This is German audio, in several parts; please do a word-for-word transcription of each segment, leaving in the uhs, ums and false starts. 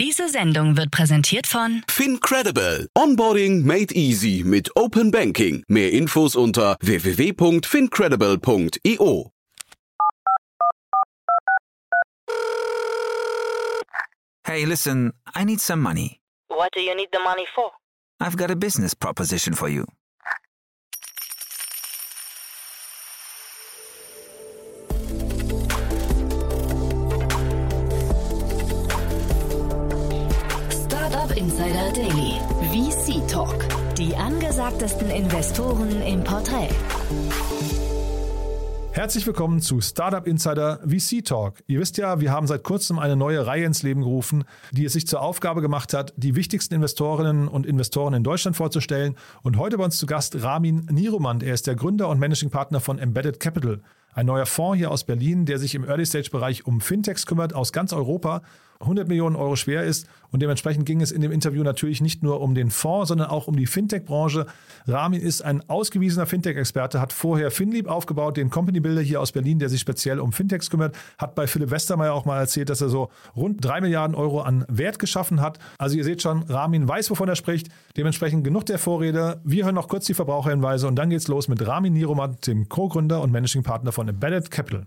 Diese Sendung wird präsentiert von FinCredible. Onboarding made easy mit Open Banking. Mehr Infos unter w w w punkt fincredible punkt i o. Hey, listen, I need some money. What do you need the money for? I've got a business proposition for you. Insider Daily, V C Talk, die angesagtesten Investoren im Porträt. Herzlich willkommen zu Startup Insider V C Talk. Ihr wisst ja, wir haben seit kurzem eine neue Reihe ins Leben gerufen, die es sich zur Aufgabe gemacht hat, die wichtigsten Investorinnen und Investoren in Deutschland vorzustellen. Und heute bei uns zu Gast Ramin Niroumand. Er ist der Gründer und Managing Partner von Embedded Capital. Ein neuer Fonds hier aus Berlin, der sich im Early-Stage-Bereich um Fintechs kümmert, aus ganz Europa, hundert Millionen Euro schwer ist. Und dementsprechend ging es in dem Interview natürlich nicht nur um den Fonds, sondern auch um die Fintech-Branche. Ramin ist ein ausgewiesener Fintech-Experte, hat vorher Finleap aufgebaut, den Company-Builder hier aus Berlin, der sich speziell um Fintechs kümmert. Hat bei Philipp Westermeyer auch mal erzählt, dass er so rund drei Milliarden Euro an Wert geschaffen hat. Also ihr seht schon, Ramin weiß, wovon er spricht. Dementsprechend genug der Vorrede. Wir hören noch kurz die Verbraucherhinweise und dann geht's los mit Ramin Niroumand, dem Co-Gründer und Managing Partner von Embedded Capital.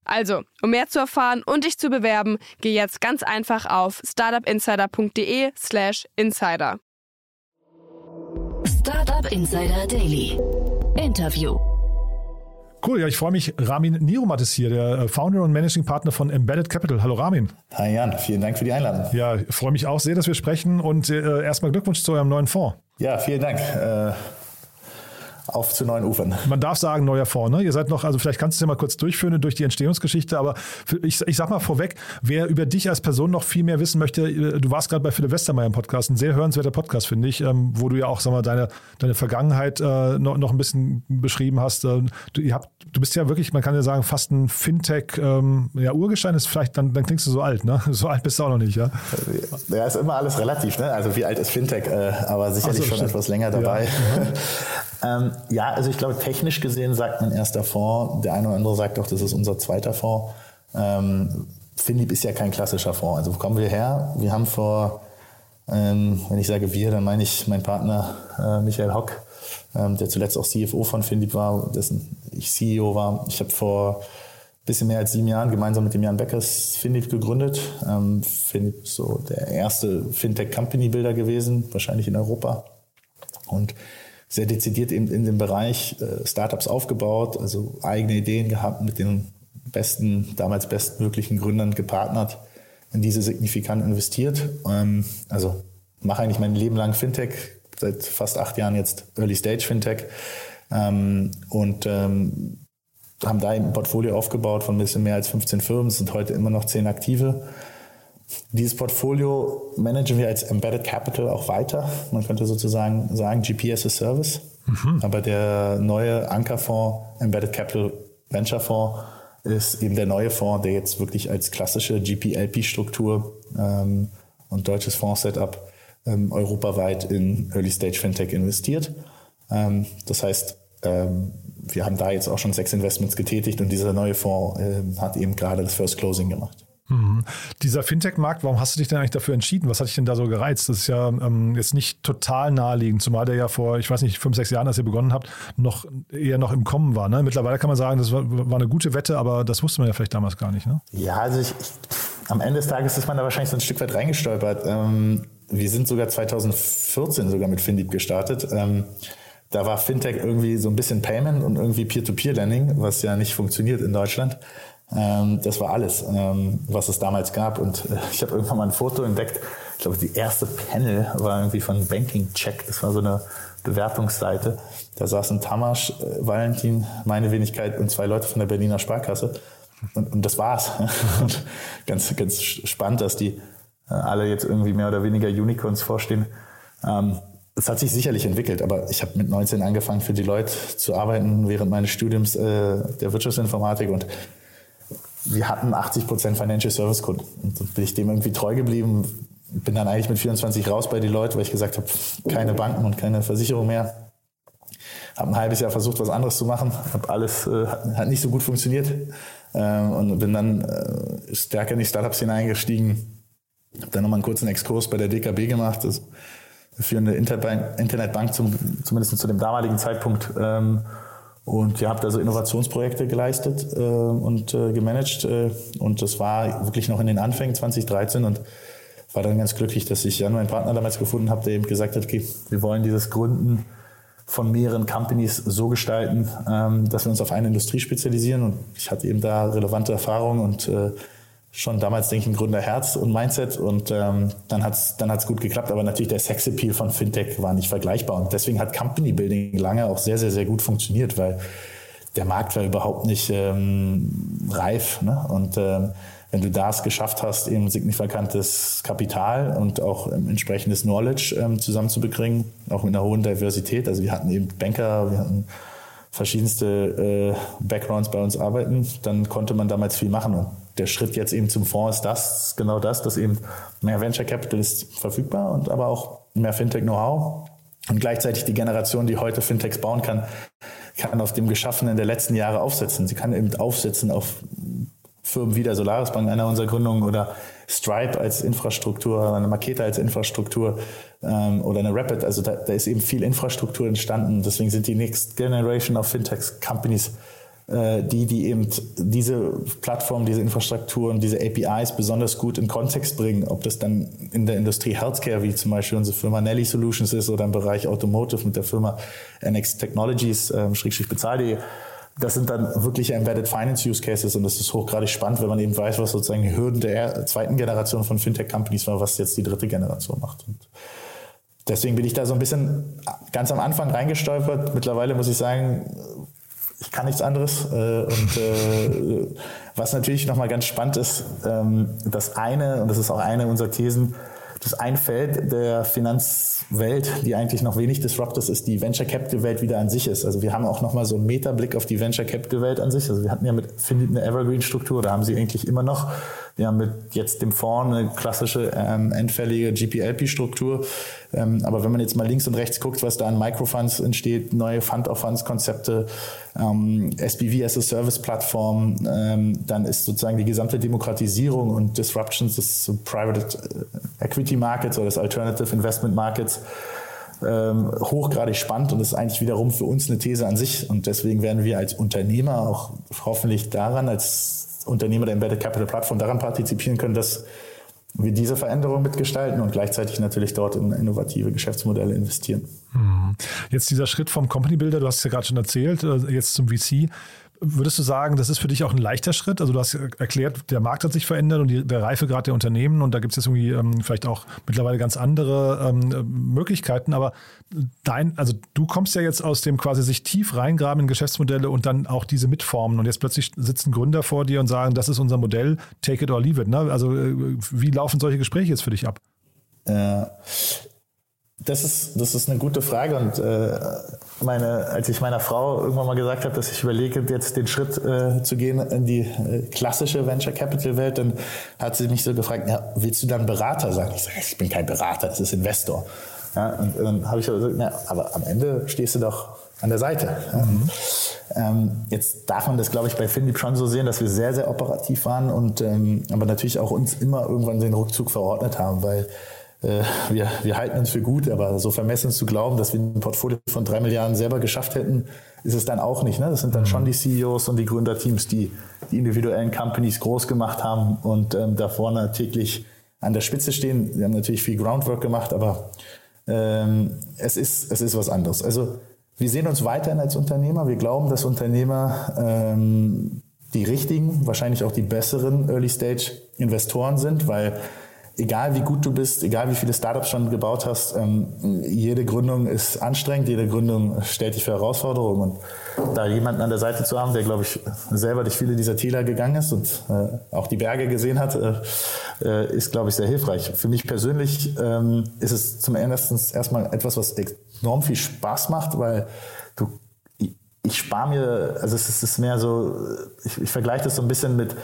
Also, um mehr zu erfahren und dich zu bewerben, geh jetzt ganz einfach auf startupinsider.de slash insider. Startup Insider Daily Interview. Cool, ja, ich freue mich. Ramin Niroumand ist hier, der Founder und Managing Partner von Embedded Capital. Hallo Ramin. Hi Jan, vielen Dank für die Einladung. Ja, ich freue mich auch sehr, dass wir sprechen und äh, erstmal Glückwunsch zu eurem neuen Fonds. Ja, vielen Dank. Äh Auf zu neuen Ufern. Man darf sagen, neuer Fonds. Ne? Ihr seid noch, also vielleicht kannst du es ja mal kurz durchführen durch die Entstehungsgeschichte, aber ich, ich sag mal vorweg, wer über dich als Person noch viel mehr wissen möchte, du warst gerade bei Philipp Westermeyer im Podcast, ein sehr hörenswerter Podcast, finde ich, wo du ja auch, sag mal, deine, deine Vergangenheit noch, noch ein bisschen beschrieben hast. Du, ihr habt, du bist ja wirklich, man kann ja sagen, fast ein Fintech, ja, Urgestein ist vielleicht, dann, dann klingst du so alt, ne? So alt bist du auch noch nicht, ja? Ja, ist immer alles relativ, ne? Also wie alt ist Fintech, aber sicherlich so, schon stimmt. Etwas länger dabei. Ja. Mhm. Ja, also ich glaube, technisch gesehen sagt man erster Fonds. Der eine oder andere sagt auch, das ist unser zweiter Fonds. Ähm, Finleap ist ja kein klassischer Fonds. Also wo kommen wir her? Wir haben vor, ähm, wenn ich sage wir, dann meine ich meinen Partner äh, Michael Hock, ähm, der zuletzt auch C F O von Finleap war, dessen ich C E O war. Ich habe vor ein bisschen mehr als sieben Jahren gemeinsam mit dem Jan Beckers Finleap gegründet. Ähm, Finleap ist so der erste Fintech-Company-Builder gewesen, wahrscheinlich in Europa. Und sehr dezidiert eben in dem Bereich Startups aufgebaut, also eigene Ideen gehabt, mit den besten, damals bestmöglichen Gründern gepartnert, in diese signifikant investiert. Also mache eigentlich mein Leben lang Fintech, seit fast acht Jahren jetzt Early Stage Fintech und haben da ein Portfolio aufgebaut von ein bisschen mehr als fünfzehn Firmen, es sind heute immer noch zehn aktive. Dieses Portfolio managen wir als Embedded Capital auch weiter. Man könnte sozusagen sagen G P as a Service. Mhm. Aber der neue Ankerfonds, Embedded Capital Venture Fonds, ist eben der neue Fonds, der jetzt wirklich als klassische G P L P-Struktur ähm, und deutsches Fonds-Setup ähm, europaweit in Early-Stage-Fintech investiert. Ähm, das heißt, ähm, wir haben da jetzt auch schon sechs Investments getätigt und dieser neue Fonds ähm, hat eben gerade das First Closing gemacht. Mhm. Dieser Fintech-Markt, warum hast du dich denn eigentlich dafür entschieden? Was hat dich denn da so gereizt? Das ist ja ähm, jetzt nicht total naheliegend, zumal der ja vor, ich weiß nicht, fünf, sechs Jahren, als ihr begonnen habt, noch eher noch im Kommen war. Ne? Mittlerweile kann man sagen, das war, war eine gute Wette, aber das wusste man ja vielleicht damals gar nicht. Ne? Ja, also ich, ich, am Ende des Tages ist man da wahrscheinlich so ein Stück weit reingestolpert. Ähm, wir sind sogar zwanzig vierzehn sogar mit Finleap gestartet. Ähm, da war Fintech irgendwie so ein bisschen Payment und irgendwie Peer-to-Peer-Lending, was ja nicht funktioniert in Deutschland. Das war alles, was es damals gab. Und ich habe irgendwann mal ein Foto entdeckt. Ich glaube, die erste Panel war irgendwie von Banking Check. Das war so eine Bewertungsseite. Da saßen Tamas, äh, Valentin, meine Wenigkeit und zwei Leute von der Berliner Sparkasse. Und, und das war's. Und ganz, ganz spannend, dass die äh, alle jetzt irgendwie mehr oder weniger Unicorns vorstehen. Ähm, Es hat sich sicherlich entwickelt, aber ich habe mit neunzehn angefangen, für die Leute zu arbeiten während meines Studiums äh, der Wirtschaftsinformatik, und wir hatten achtzig Prozent Financial Service Kunden. Und dann bin ich dem irgendwie treu geblieben, bin dann eigentlich mit vierundzwanzig raus bei die Leute, weil ich gesagt habe, keine Banken und keine Versicherung mehr. Habe ein halbes Jahr versucht, was anderes zu machen, habe alles, äh, hat nicht so gut funktioniert äh, und bin dann äh, stärker in die Startup-Szene eingestiegen. Habe dann nochmal einen kurzen Exkurs bei der D K B gemacht, das, für eine Internetbank, zum, zumindest zu dem damaligen Zeitpunkt. Ähm, und ihr habt also Innovationsprojekte geleistet äh, und äh, gemanagt. Äh, und das war wirklich noch in den Anfängen zwanzig dreizehn, und war dann ganz glücklich, dass ich Jan, meinen Partner, damals gefunden habe, der eben gesagt hat, okay, wir wollen dieses Gründen von mehreren Companies so gestalten, ähm, dass wir uns auf eine Industrie spezialisieren. Und ich hatte eben da relevante Erfahrungen und äh, schon damals, denke ich, ein Gründerherz und Mindset, und ähm, dann hat's dann hat's gut geklappt, aber natürlich der Sexappeal von Fintech war nicht vergleichbar, und deswegen hat Company Building lange auch sehr, sehr, sehr gut funktioniert, weil der Markt war überhaupt nicht ähm, reif, ne? Und ähm, wenn du das geschafft hast, eben signifikantes Kapital und auch ähm, entsprechendes Knowledge ähm, zusammenzubekriegen, auch mit einer hohen Diversität, also wir hatten eben Banker, wir hatten verschiedenste äh, Backgrounds bei uns arbeiten, dann konnte man damals viel machen, und der Schritt jetzt eben zum Fonds ist das, genau das, dass eben mehr Venture Capital ist verfügbar, und aber auch mehr Fintech-Know-how, und gleichzeitig die Generation, die heute Fintechs bauen kann, kann auf dem Geschaffenen der letzten Jahre aufsetzen. Sie kann eben aufsetzen auf Firmen wie der Solarisbank, einer unserer Gründungen, oder Stripe als Infrastruktur, eine Marqeta als Infrastruktur ähm, oder eine Rapid. Also da, da ist eben viel Infrastruktur entstanden. Deswegen sind die Next Generation of Fintechs Companies die, die eben diese Plattformen, diese Infrastrukturen, diese A P Is besonders gut in Kontext bringen, ob das dann in der Industrie Healthcare, wie zum Beispiel unsere Firma Nelly Solutions ist, oder im Bereich Automotive mit der Firma N X Technologies, ähm, Schrägstrich bezahl punkt de. Das sind dann wirkliche Embedded Finance Use Cases, und das ist hochgradig spannend, wenn man eben weiß, was sozusagen die Hürden der zweiten Generation von Fintech-Companies war, was jetzt die dritte Generation macht. Und deswegen bin ich da so ein bisschen ganz am Anfang reingestolpert. Mittlerweile muss ich sagen, ich kann nichts anderes. Und äh, was natürlich nochmal ganz spannend ist, ähm, das eine, und das ist auch eine unserer Thesen, das ein Feld der Finanzwelt, die eigentlich noch wenig disrupted ist, die Venture Capital Welt wieder an sich ist. Also wir haben auch nochmal so einen Metablick auf die Venture Capital Welt an sich. Also wir hatten ja mit Finleap eine Evergreen-Struktur, da haben sie eigentlich immer noch. Wir haben mit jetzt dem Fonds eine klassische ähm, endfällige G P L P-Struktur. Ähm, aber wenn man jetzt mal links und rechts guckt, was da an Microfunds entsteht, neue Fund-of-Funds-Konzepte, ähm, S B V-as-a-Service-Plattform, ähm, dann ist sozusagen die gesamte Demokratisierung und Disruptions des Private Equity Markets oder des Alternative Investment Markets ähm, hochgradig spannend, und ist eigentlich wiederum für uns eine These an sich. Und deswegen werden wir als Unternehmer auch hoffentlich daran, als Unternehmer der Embedded Capital Plattform, daran partizipieren können, dass wir diese Veränderung mitgestalten und gleichzeitig natürlich dort in innovative Geschäftsmodelle investieren. Jetzt dieser Schritt vom Company Builder, du hast es ja gerade schon erzählt, jetzt zum V C. Würdest du sagen, das ist für dich auch ein leichter Schritt? Also du hast erklärt, der Markt hat sich verändert und die, der Reifegrad der Unternehmen, und da gibt es jetzt irgendwie ähm, vielleicht auch mittlerweile ganz andere ähm, Möglichkeiten, aber dein, also du kommst ja jetzt aus dem quasi sich tief reingraben in Geschäftsmodelle und dann auch diese mitformen, und jetzt plötzlich sitzen Gründer vor dir und sagen, das ist unser Modell, take it or leave it. Ne? Also wie laufen solche Gespräche jetzt für dich ab? Äh, das ist, das ist eine gute Frage, und äh Meine, als ich meiner Frau irgendwann mal gesagt habe, dass ich überlege, jetzt den Schritt äh, zu gehen in die äh, klassische Venture Capital Welt, dann hat sie mich so gefragt, ja, willst du dann Berater sein? Ich sage, ich bin kein Berater, das ist Investor. Ja, und, und dann habe ich gesagt, na, aber am Ende stehst du doch an der Seite. Mhm. Ähm, jetzt darf man das, glaube ich, bei Finleap schon so sehen, dass wir sehr, sehr operativ waren, und ähm, aber natürlich auch uns immer irgendwann den Rückzug verordnet haben, weil Wir, wir halten uns für gut, aber so vermessen zu glauben, dass wir ein Portfolio von drei Milliarden selber geschafft hätten, ist es dann auch nicht. Ne? Das sind dann schon die C E Os und die Gründerteams, die die individuellen Companies groß gemacht haben und ähm, da vorne täglich an der Spitze stehen. Wir haben natürlich viel Groundwork gemacht, aber ähm, es ist, es ist was anderes. Also wir sehen uns weiterhin als Unternehmer. Wir glauben, dass Unternehmer ähm, die richtigen, wahrscheinlich auch die besseren Early-Stage-Investoren sind, weil egal wie gut du bist, egal wie viele Startups schon gebaut hast, ähm, jede Gründung ist anstrengend, jede Gründung stellt dich für Herausforderungen. Und da jemanden an der Seite zu haben, der, glaube ich, selber durch viele dieser Täler gegangen ist und äh, auch die Berge gesehen hat, äh, ist, glaube ich, sehr hilfreich. Für mich persönlich ähm, ist es zum erstens erstmal etwas, was enorm viel Spaß macht, weil du ich spare mir, also es ist, es ist mehr so, ich, ich vergleiche das so ein bisschen mit,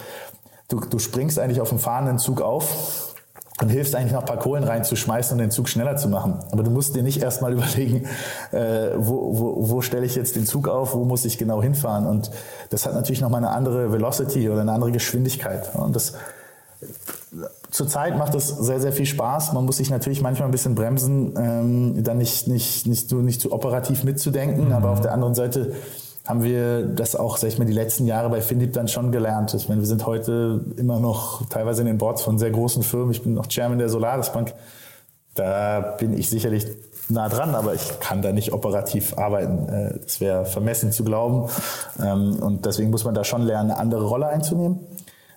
du, du springst eigentlich auf dem fahrenden Zug auf und hilfst eigentlich noch ein paar Kohlen reinzuschmeißen und um den Zug schneller zu machen. Aber du musst dir nicht erstmal überlegen, äh, wo, wo, wo stelle ich jetzt den Zug auf, wo muss ich genau hinfahren. Und das hat natürlich nochmal eine andere Velocity oder eine andere Geschwindigkeit. Und das zurzeit macht es sehr, sehr viel Spaß. Man muss sich natürlich manchmal ein bisschen bremsen, ähm, dann nicht, nicht, nicht, so, nicht zu operativ mitzudenken. Mhm. Aber auf der anderen Seite haben wir das auch, sag ich mal, die letzten Jahre bei Finleap dann schon gelernt. Ich meine, wir sind heute immer noch teilweise in den Boards von sehr großen Firmen. Ich bin noch Chairman der Solarisbank. Da bin ich sicherlich nah dran, aber ich kann da nicht operativ arbeiten. Das wäre vermessen zu glauben. Und deswegen muss man da schon lernen, eine andere Rolle einzunehmen.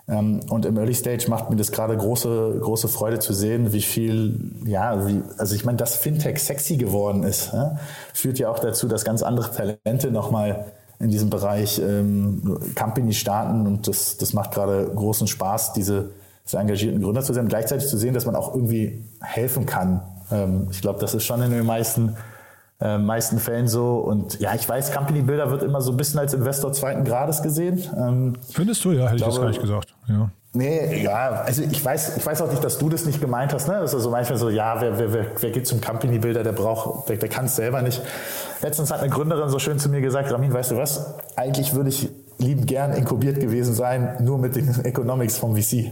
Und im Early Stage macht mir das gerade große, große Freude zu sehen, wie viel, ja, wie, also ich meine, dass Fintech sexy geworden ist, ja, führt ja auch dazu, dass ganz andere Talente nochmal in diesem Bereich ähm, Company starten, und das, das macht gerade großen Spaß, diese, diese engagierten Gründer zu sehen und gleichzeitig zu sehen, dass man auch irgendwie helfen kann. Ähm, ich glaube, das ist schon in den meisten Äh, meisten Fällen so. Und ja, ich weiß, Company Builder wird immer so ein bisschen als Investor zweiten Grades gesehen. Ähm, Findest du? Ja, hätte ich glaube, das gar nicht gesagt. Ja. Nee, ja, also ich weiß, ich weiß auch nicht, dass du das nicht gemeint hast, ne? Das ist also manchmal so, ja, wer, wer, wer, wer geht zum Company Builder, der braucht, der, der kann es selber nicht. Letztens hat eine Gründerin so schön zu mir gesagt, Ramin, weißt du was? Eigentlich würde ich liebend gern inkubiert gewesen sein, nur mit den Economics vom V C.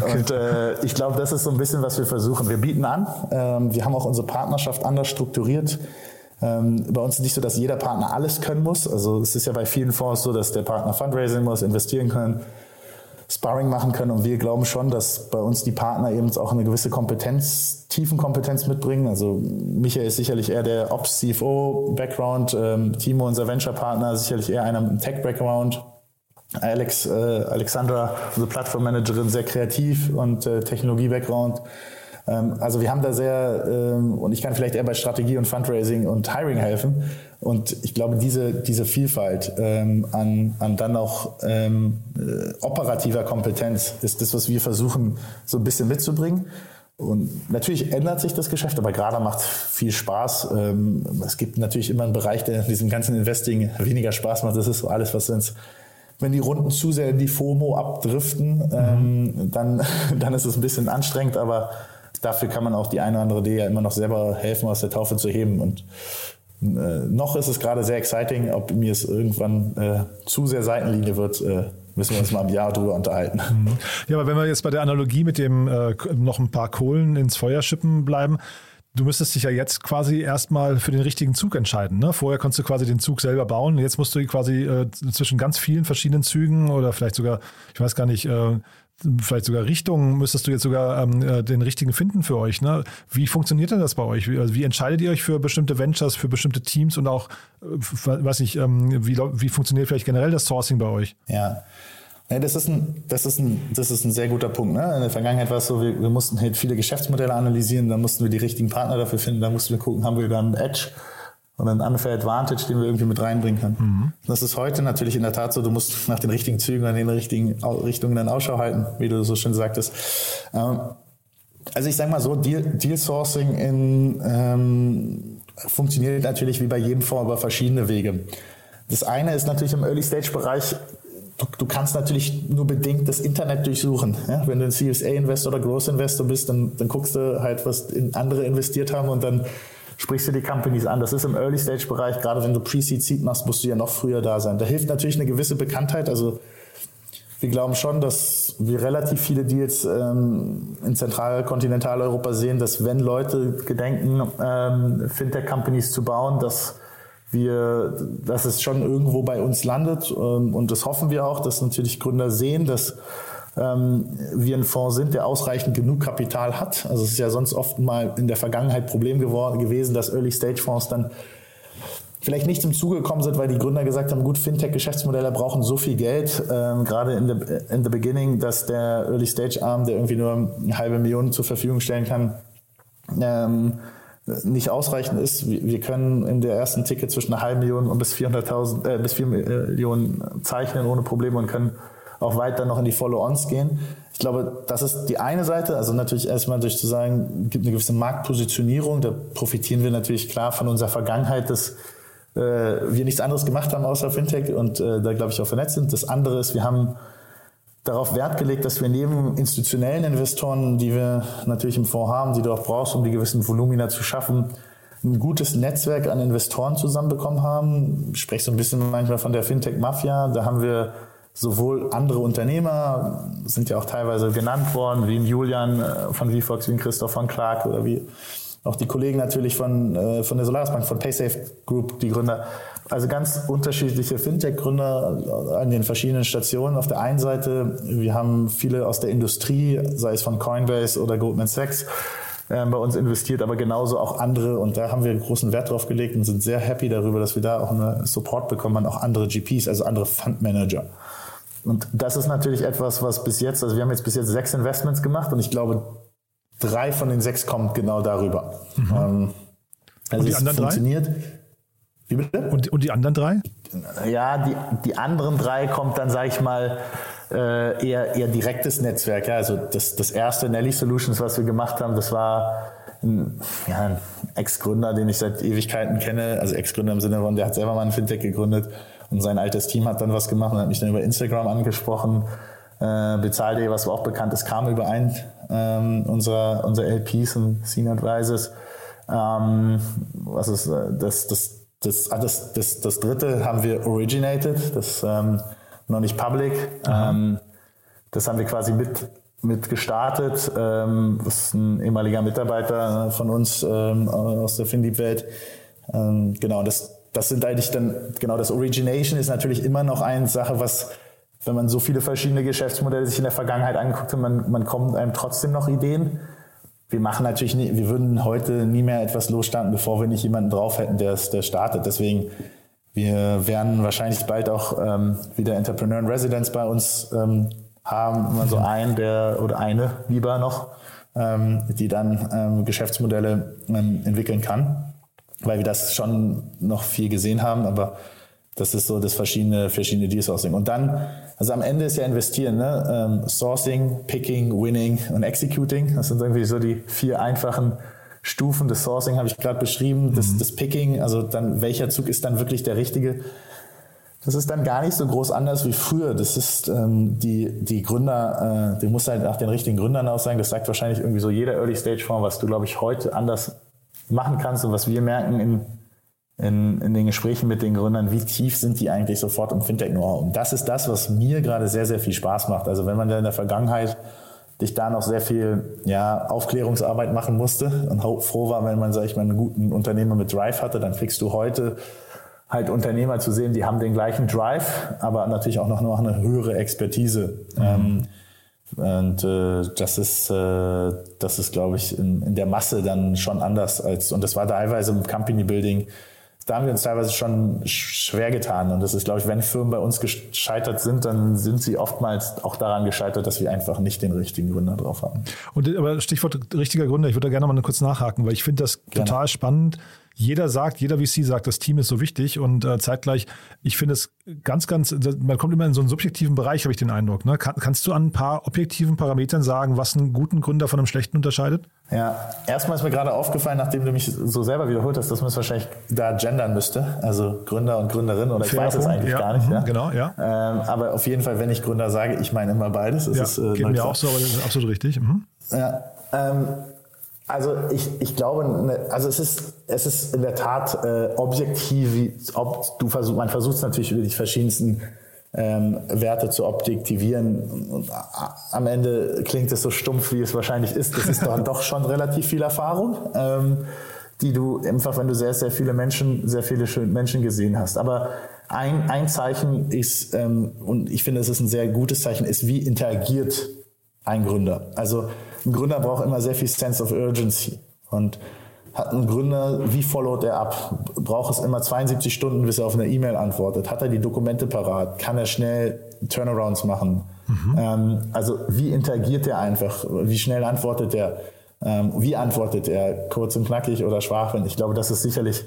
Okay. Und äh, ich glaube, das ist so ein bisschen, was wir versuchen. Wir bieten an, ähm, wir haben auch unsere Partnerschaft anders strukturiert. Ähm, bei uns ist nicht so, dass jeder Partner alles können muss. Also es ist ja bei vielen Fonds so, dass der Partner Fundraising muss, investieren können, Sparring machen können, und wir glauben schon, dass bei uns die Partner eben auch eine gewisse Kompetenz, Tiefenkompetenz mitbringen. Also Michael ist sicherlich eher der Ops-C F O-Background, ähm, Timo, unser Venture-Partner, sicherlich eher einer mit einem Tech-Background. Alex, äh, Alexandra, unsere Plattform-Managerin, sehr kreativ und äh, Technologie-Background. Ähm, also wir haben da sehr, ähm, und ich kann vielleicht eher bei Strategie und Fundraising und Hiring helfen. Und ich glaube, diese, diese Vielfalt ähm, an, an dann auch ähm, operativer Kompetenz ist das, was wir versuchen, so ein bisschen mitzubringen. Und natürlich ändert sich das Geschäft, aber gerade macht viel Spaß. Ähm, es gibt natürlich immer einen Bereich, der in diesem ganzen Investing weniger Spaß macht. Das ist so alles, was uns, wenn die Runden zu sehr in die FOMO abdriften, mhm. ähm, dann, dann ist es ein bisschen anstrengend. Aber dafür kann man auch die eine oder andere Idee ja immer noch selber helfen, aus der Taufe zu heben. Und Äh, noch ist es gerade sehr exciting, ob mir es irgendwann äh, zu sehr Seitenlinie wird, äh, müssen wir uns mal im Jahr drüber unterhalten. Ja, aber wenn wir jetzt bei der Analogie mit dem äh, noch ein paar Kohlen ins Feuer schippen bleiben, du müsstest dich ja jetzt quasi erstmal für den richtigen Zug entscheiden, ne? Vorher konntest du quasi den Zug selber bauen, jetzt musst du quasi äh, zwischen ganz vielen verschiedenen Zügen oder vielleicht sogar, ich weiß gar nicht, äh, vielleicht sogar Richtungen, müsstest du jetzt sogar ähm, den richtigen finden für euch, ne? Wie funktioniert denn das bei euch? Wie, also wie entscheidet ihr euch für bestimmte Ventures, für bestimmte Teams und auch, äh, weiß nicht, ähm, wie, wie funktioniert vielleicht generell das Sourcing bei euch? Ja, ja das, ist ein, das, ist ein, das ist ein sehr guter Punkt, ne? In der Vergangenheit war es so, wir, wir mussten halt viele Geschäftsmodelle analysieren, dann mussten wir die richtigen Partner dafür finden, dann mussten wir gucken, haben wir da einen Edge und einen Unfair Advantage, den wir irgendwie mit reinbringen können. Mhm. Das ist heute natürlich in der Tat so, du musst nach den richtigen Zügen und den richtigen Richtungen dann Ausschau halten, wie du so schön sagtest. Also ich sage mal so, Deal, Deal Sourcing in, ähm, funktioniert natürlich wie bei jedem Fonds über verschiedene Wege. Das eine ist natürlich im Early-Stage-Bereich, du, du kannst natürlich nur bedingt das Internet durchsuchen. Ja? Wenn du ein C S A-Investor oder Growth-Investor bist, dann, dann guckst du halt, was in andere investiert haben, und dann sprichst du die Companies an. Das ist im Early-Stage-Bereich, gerade wenn du Pre-Seed, Seed machst, musst du ja noch früher da sein. Da hilft natürlich eine gewisse Bekanntheit. Also wir glauben schon, dass wir relativ viele Deals ähm, in Zentral- und Kontinentaleuropa sehen, dass wenn Leute gedenken, ähm, Fintech-Companies zu bauen, dass wir, dass es schon irgendwo bei uns landet. Ähm, und das hoffen wir auch, dass natürlich Gründer sehen, dass wir ein Fonds sind, der ausreichend genug Kapital hat. Also es ist ja sonst oft mal in der Vergangenheit Problem geworden gewesen, dass Early-Stage-Fonds dann vielleicht nicht zum Zuge gekommen sind, weil die Gründer gesagt haben, gut, Fintech-Geschäftsmodelle brauchen so viel Geld, ähm, gerade in the, in the beginning, dass der Early-Stage-Arm, der irgendwie nur eine halbe Million zur Verfügung stellen kann, ähm, nicht ausreichend ist. Wir können in der ersten Ticket zwischen einer halben Million und bis vierhunderttausend, äh, bis vier Millionen zeichnen ohne Probleme und können auch weiter noch in die Follow-ons gehen. Ich glaube, das ist die eine Seite. Also natürlich erstmal durch zu sagen, gibt eine gewisse Marktpositionierung. Da profitieren wir natürlich klar von unserer Vergangenheit, dass äh, wir nichts anderes gemacht haben außer Fintech und äh, da, glaube ich, auch vernetzt sind. Das andere ist, wir haben darauf Wert gelegt, dass wir neben institutionellen Investoren, die wir natürlich im Fonds haben, die du auch brauchst, um die gewissen Volumina zu schaffen, ein gutes Netzwerk an Investoren zusammenbekommen haben. Ich spreche so ein bisschen manchmal von der Fintech-Mafia. Da haben wir sowohl andere Unternehmer, sind ja auch teilweise genannt worden, wie ein Julian von VFox, wie ein Christoph von Clark oder wie auch die Kollegen natürlich von, von der Solarisbank, von PaySafe Group, die Gründer. Also ganz unterschiedliche Fintech-Gründer an den verschiedenen Stationen. Auf der einen Seite, wir haben viele aus der Industrie, sei es von Coinbase oder Goldman Sachs, äh, bei uns investiert, aber genauso auch andere. Und da haben wir großen Wert drauf gelegt und sind sehr happy darüber, dass wir da auch einen Support bekommen an auch andere G Ps, also andere Fundmanager. Und das ist natürlich etwas, was bis jetzt, also wir haben jetzt bis jetzt sechs Investments gemacht und ich glaube, drei von den sechs kommt genau darüber. Mhm. Ähm, also und die es anderen funktioniert. Drei? Wie bitte? Und, und die anderen drei? Ja, die, die anderen drei kommt dann, sage ich mal, äh, eher, eher direktes Netzwerk. Ja, also das, das erste Nelly Solutions, was wir gemacht haben, das war ein, ja, ein Ex-Gründer, den ich seit Ewigkeiten kenne. Also Ex-Gründer im Sinne von, der hat selber mal ein Fintech gegründet. Und sein altes Team hat dann was gemacht und hat mich dann über Instagram angesprochen. Äh, bezahl punkt de, was auch bekannt ist, kam über einen ähm, unserer, unserer L Ps und Senior Advisors. Ähm, was ist das, das, das, ah, das, das, das dritte haben wir originated, das ähm, noch nicht public. Ähm, das haben wir quasi mit, mit gestartet. Ähm, das ist ein ehemaliger Mitarbeiter von uns ähm, aus der Finleap-Welt. Ähm, genau, das Das sind eigentlich dann, genau, das Origination ist natürlich immer noch eine Sache, was, wenn man so viele verschiedene Geschäftsmodelle sich in der Vergangenheit angeguckt hat, man, man kommt einem trotzdem noch Ideen. Wir machen natürlich nie, wir würden heute nie mehr etwas losstarten, bevor wir nicht jemanden drauf hätten, der es der startet. Deswegen, wir werden wahrscheinlich bald auch ähm, wieder Entrepreneur in Residence bei uns ähm, haben, immer so einen, der oder eine lieber noch, ähm, die dann ähm, Geschäftsmodelle ähm, entwickeln kann. Weil wir das schon noch viel gesehen haben, aber das ist so das verschiedene, verschiedene Deal-Sourcing. Und dann, also am Ende ist ja investieren, ne? Ähm, Sourcing, Picking, Winning und Executing. Das sind irgendwie so die vier einfachen Stufen. Das Sourcing habe ich gerade beschrieben, das, das Picking, also dann, welcher Zug ist dann wirklich der richtige? Das ist dann gar nicht so groß anders wie früher. Das ist ähm, die, die Gründer, äh, du musst halt nach den richtigen Gründern aussagen. Das sagt wahrscheinlich irgendwie so jeder Early-Stage-Fonds, was du, glaube ich, heute anders machen kannst und was wir merken in, in, in den Gesprächen mit den Gründern, wie tief sind die eigentlich sofort im Fintech-Know-how. Und das ist das, was mir gerade sehr, sehr viel Spaß macht. Also wenn man da in der Vergangenheit dich da noch sehr viel ja, Aufklärungsarbeit machen musste und froh war, wenn man, sag ich mal, einen guten Unternehmer mit Drive hatte, dann kriegst du heute halt Unternehmer zu sehen, die haben den gleichen Drive, aber natürlich auch noch, noch eine höhere Expertise. Mhm. Ähm, Und äh, das ist, äh, das ist, glaube ich, in, in der Masse dann schon anders als, und das war teilweise im Company Building, da haben wir uns teilweise schon schwer getan. Und das ist, glaube ich, wenn Firmen bei uns gescheitert sind, dann sind sie oftmals auch daran gescheitert, dass wir einfach nicht den richtigen Gründer drauf haben. Und aber Stichwort richtiger Gründer, ich würde da gerne mal kurz nachhaken, weil ich finde das gerne. Total spannend. Jeder sagt, jeder V C sagt, das Team ist so wichtig und äh, zeitgleich, ich finde es ganz, ganz, man kommt immer in so einen subjektiven Bereich, habe ich den Eindruck. Ne? Kann, kannst du an ein paar objektiven Parametern sagen, was einen guten Gründer von einem schlechten unterscheidet? Ja, erstmal ist mir gerade aufgefallen, nachdem du mich so selber wiederholt hast, dass man es wahrscheinlich da gendern müsste, also Gründer und Gründerin oder Fair ich weiß Punkt, es eigentlich ja, gar nicht. Ja? Genau, ja. Ähm, aber auf jeden Fall, wenn ich Gründer sage, ich meine immer beides. Es ja, ist, äh, geht mir auch so, aber das ist absolut richtig. Mhm. Ja, ähm, Also ich ich glaube, also es ist es ist in der Tat äh, objektiv, ob du versuch, man versucht es natürlich über die verschiedensten ähm, Werte zu objektivieren. Und am Ende klingt es so stumpf, wie es wahrscheinlich ist. Das ist dann doch schon relativ viel Erfahrung, ähm, die du einfach, wenn du sehr sehr viele Menschen, sehr viele schöne Menschen gesehen hast. Aber ein ein Zeichen ist ähm, und ich finde, es ist ein sehr gutes Zeichen, ist, wie interagiert ein Gründer. Also ein Gründer braucht immer sehr viel Sense of Urgency. Und Hat ein Gründer, wie followt er ab? Braucht es immer zweiundsiebzig Stunden, bis er auf eine E-Mail antwortet? Hat er die Dokumente parat? Kann er schnell Turnarounds machen? Mhm. Ähm, also wie interagiert er einfach? Wie schnell antwortet er? Ähm, wie antwortet er? Kurz und knackig oder schwachsinnig? Ich glaube, das ist sicherlich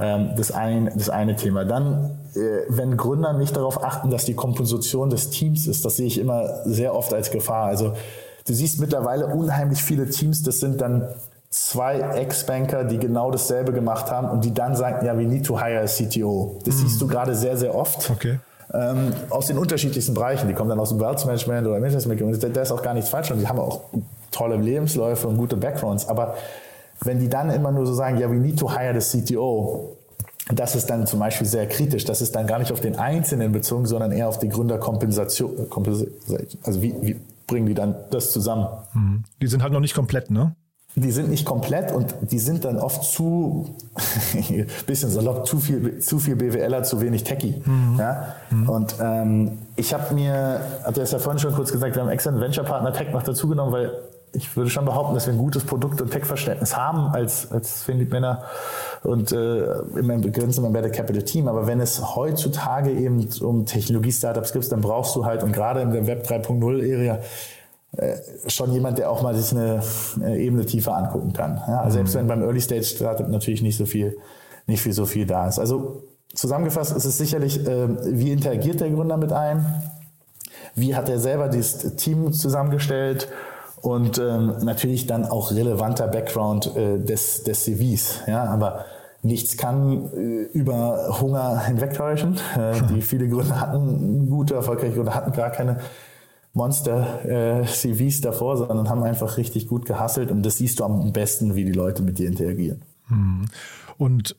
ähm, das, ein, das eine Thema. Dann, äh, wenn Gründer nicht darauf achten, dass die Komposition des Teams ist, das sehe ich immer sehr oft als Gefahr. Also du siehst mittlerweile unheimlich viele Teams, das sind dann zwei Ex-Banker, die genau dasselbe gemacht haben und die dann sagen, ja, we need to hire a C T O. Das mhm. siehst du gerade sehr, sehr oft. Okay. Ähm, aus den unterschiedlichsten Bereichen. Die kommen dann aus dem Wealth Management oder Business Management. Da ist auch gar nichts falsch. Und die haben auch tolle Lebensläufe und gute Backgrounds. Aber wenn die dann immer nur so sagen, ja, we need to hire the C T O, das ist dann zum Beispiel sehr kritisch. Das ist dann gar nicht auf den Einzelnen bezogen, sondern eher auf die Gründerkompensation. Also wie, wie bringen die dann das zusammen? Mhm. Die sind halt noch nicht komplett, ne? Die sind nicht komplett und die sind dann oft zu, bisschen salopp, zu viel, zu viel BWLer, zu wenig Techie. Mhm. Ja? Mhm. Und ähm, ich habe mir, hat er es ja vorhin schon kurz gesagt, wir haben extra einen Venture-Partner Tech noch dazugenommen, weil ich würde schon behaupten, dass wir ein gutes Produkt- und Tech-Verständnis haben als, als Finleap-Männer und äh, im begrenzten Embedded Capital Team. Aber wenn es heutzutage eben um Technologie-Startups gibt, dann brauchst du halt, und gerade in der Web drei Punkt null Ära, schon jemand, der auch mal sich eine Ebene tiefer angucken kann. Ja, also selbst wenn beim Early-Stage-Startup natürlich nicht so viel, nicht viel so viel da ist. Also zusammengefasst ist es sicherlich, äh, wie interagiert der Gründer mit einem? Wie hat er selber dieses Team zusammengestellt? Und ähm, natürlich dann auch relevanter Background äh, des, des C Vs. Ja, aber nichts kann äh, über Hunger hinwegtäuschen, äh, die viele Gründer hatten, gute, erfolgreiche Gründer hatten gar keine Monster-C Vs äh, davor, sondern haben einfach richtig gut gehustelt und das siehst du am besten, wie die Leute mit dir interagieren. Und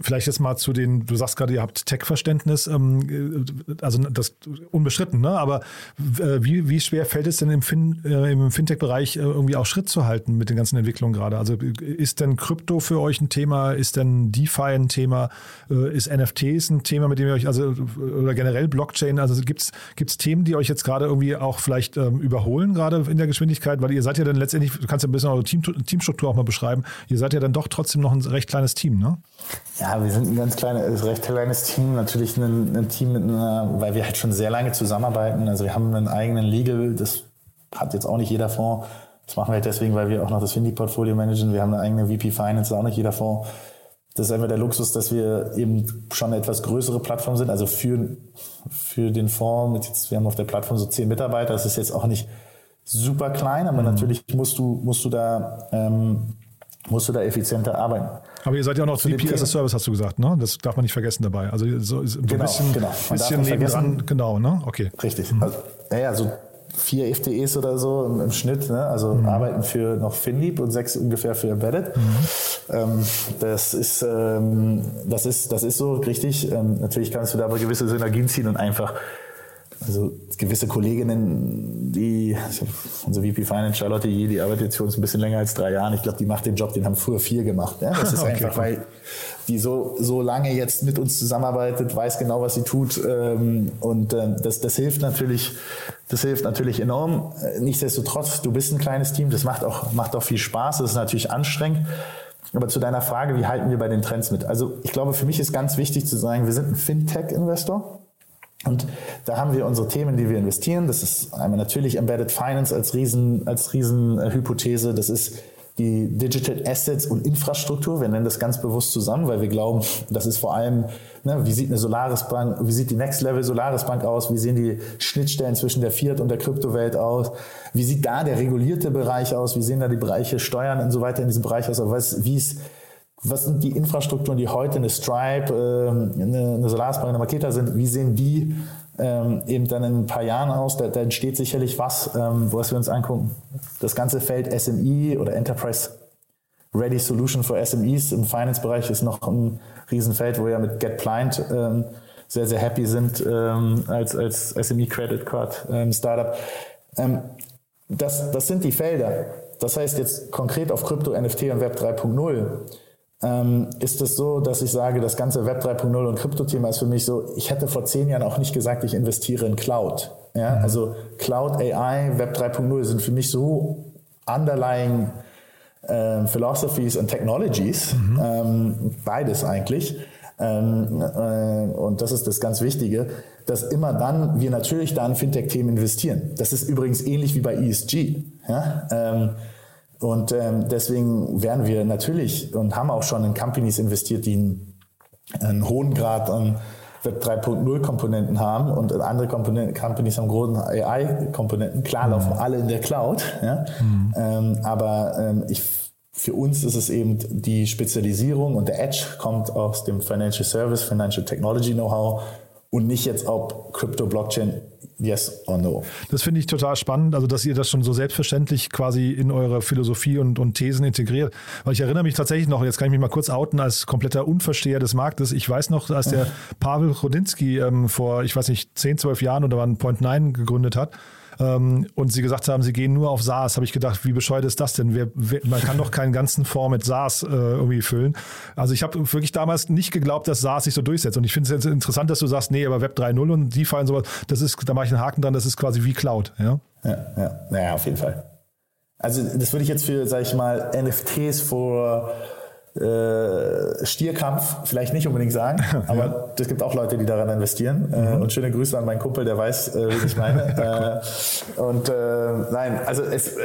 vielleicht jetzt mal zu den, du sagst gerade, ihr habt Tech-Verständnis, ähm, also das unbestritten, ne? Aber äh, wie, wie schwer fällt es denn im, fin, äh, im Fintech-Bereich äh, irgendwie auch Schritt zu halten mit den ganzen Entwicklungen gerade? Also ist denn Krypto für euch ein Thema? Ist denn DeFi ein Thema? Äh, ist N F Ts ein Thema, mit dem ihr euch, also oder generell Blockchain, also gibt's gibt's Themen, die euch jetzt gerade irgendwie auch vielleicht ähm, überholen, gerade in der Geschwindigkeit? Weil ihr seid ja dann letztendlich, du kannst ja ein bisschen eure Team, Teamstruktur auch mal beschreiben, ihr seid ja dann doch trotzdem noch ein recht kleines Team, ne? Ja, wir sind ein ganz kleines, recht kleines Team, natürlich ein, ein Team mit einer, weil wir halt schon sehr lange zusammenarbeiten. Also wir haben einen eigenen Legal, das hat jetzt auch nicht jeder Fonds. Das machen wir halt deswegen, weil wir auch noch das Finleap-Portfolio managen. Wir haben eine eigene V P Finance, das auch nicht jeder Fonds. Das ist einfach der Luxus, dass wir eben schon eine etwas größere Plattform sind. Also für, für den Fonds, mit jetzt, wir haben auf der Plattform so zehn Mitarbeiter, das ist jetzt auch nicht super klein, aber mhm. natürlich musst du, musst du da, ähm, musst du da effizienter arbeiten. Aber ihr seid ja auch noch V P as a Service, hast du gesagt, ne? Das darf man nicht vergessen dabei. Also so, so genau, ein bisschen, genau. bisschen nebenan, genau, ne? Okay. Richtig. Mhm. Also, naja, so vier F T Es oder so im, im Schnitt, ne? Also mhm. arbeiten für noch Finleap und sechs ungefähr für Embedded. Mhm. Ähm, das ist, ähm, das ist, das ist so richtig. Ähm, natürlich kannst du da aber gewisse Synergien ziehen und einfach, also gewisse Kolleginnen, die, unsere V P Finance, Charlotte Yee, die arbeitet jetzt für uns ein bisschen länger als drei Jahre. Ich glaube, die macht den Job, den haben früher vier gemacht. Ja? Das ist okay, einfach, cool. Weil die so, so lange jetzt mit uns zusammenarbeitet, weiß genau, was sie tut. Und das, das hilft natürlich, das hilft natürlich enorm. Nichtsdestotrotz, du bist ein kleines Team, das macht auch, macht auch viel Spaß, das ist natürlich anstrengend. Aber zu deiner Frage, wie halten wir bei den Trends mit? Also ich glaube, für mich ist ganz wichtig zu sagen, wir sind ein Fintech-Investor. Und da haben wir unsere Themen, die wir investieren. Das ist einmal natürlich Embedded Finance als riesen, als riesen Hypothese. Das ist die Digital Assets und Infrastruktur. Wir nennen das ganz bewusst zusammen, weil wir glauben, das ist vor allem, ne, wie sieht eine Solarisbank, wie sieht die Next Level Solarisbank aus? Wie sehen die Schnittstellen zwischen der Fiat- und der Kryptowelt aus? Wie sieht da der regulierte Bereich aus? Wie sehen da die Bereiche Steuern und so weiter in diesem Bereich aus? Aber was, wie ist Was sind die Infrastrukturen, die heute eine Stripe, eine Solarisbank, eine Marqeta sind? Wie sehen die eben dann in ein paar Jahren aus? Da, da entsteht sicherlich was, was wir uns angucken. Das ganze Feld S M E oder Enterprise Ready Solution for S M Es im Finance-Bereich ist noch ein Riesenfeld, wo wir mit GetPliant sehr, sehr happy sind als, als S M E Credit Card Startup. Das, das sind die Felder. Das heißt jetzt konkret auf Krypto, N F T und Web drei Punkt null. Ähm, ist es so, dass ich sage, das ganze Web drei Punkt null und Krypto-Thema ist für mich so, ich hätte vor zehn Jahren auch nicht gesagt, ich investiere in Cloud. Ja? Also Cloud, A I, Web drei Punkt null sind für mich so underlying äh, Philosophies und Technologies, mhm. ähm, beides eigentlich. Ähm, äh, und das ist das ganz Wichtige, dass immer dann wir natürlich da in Fintech-Themen investieren. Das ist übrigens ähnlich wie bei E S G. Ja? Ähm, und ähm, deswegen werden wir natürlich und haben auch schon in Companies investiert, die einen, einen hohen Grad an Web drei Punkt null Komponenten haben, und andere Komponenten, Companies haben großen A I Komponenten. Klar, mhm. laufen alle in der Cloud. Ja? Mhm. Ähm, aber ähm, ich Für uns ist es eben die Spezialisierung, und der Edge kommt aus dem Financial Service, Financial Technology Know-how und nicht jetzt ob Crypto, Blockchain, yes or no. Das finde ich total spannend, also dass ihr das schon so selbstverständlich quasi in eure Philosophie und, und Thesen integriert. Weil ich erinnere mich tatsächlich noch, jetzt kann ich mich mal kurz outen als kompletter Unversteher des Marktes. Ich weiß noch, als der Pavel Chodinski ähm, vor, ich weiß nicht, zehn, zwölf Jahren oder wann Point neun gegründet hat, und sie gesagt haben, sie gehen nur auf SaaS, habe ich gedacht, wie bescheuert ist das denn? Wer, wer, man kann doch keinen ganzen Fonds mit SaaS äh, irgendwie füllen. Also ich habe wirklich damals nicht geglaubt, dass SaaS sich so durchsetzt. Und ich finde es jetzt interessant, dass du sagst, nee, aber Web drei Punkt null und DeFi und sowas, das ist, da mache ich einen Haken dran, das ist quasi wie Cloud. Ja, ja, ja. Naja, auf jeden Fall. Also das würde ich jetzt für, sage ich mal, N F Ts vor äh, Stierkampf vielleicht nicht unbedingt sagen, aber es ja. gibt auch Leute, die daran investieren. Mhm. Und schöne Grüße an meinen Kumpel, der weiß, äh, wie ich meine. äh, und äh, nein, also es, äh,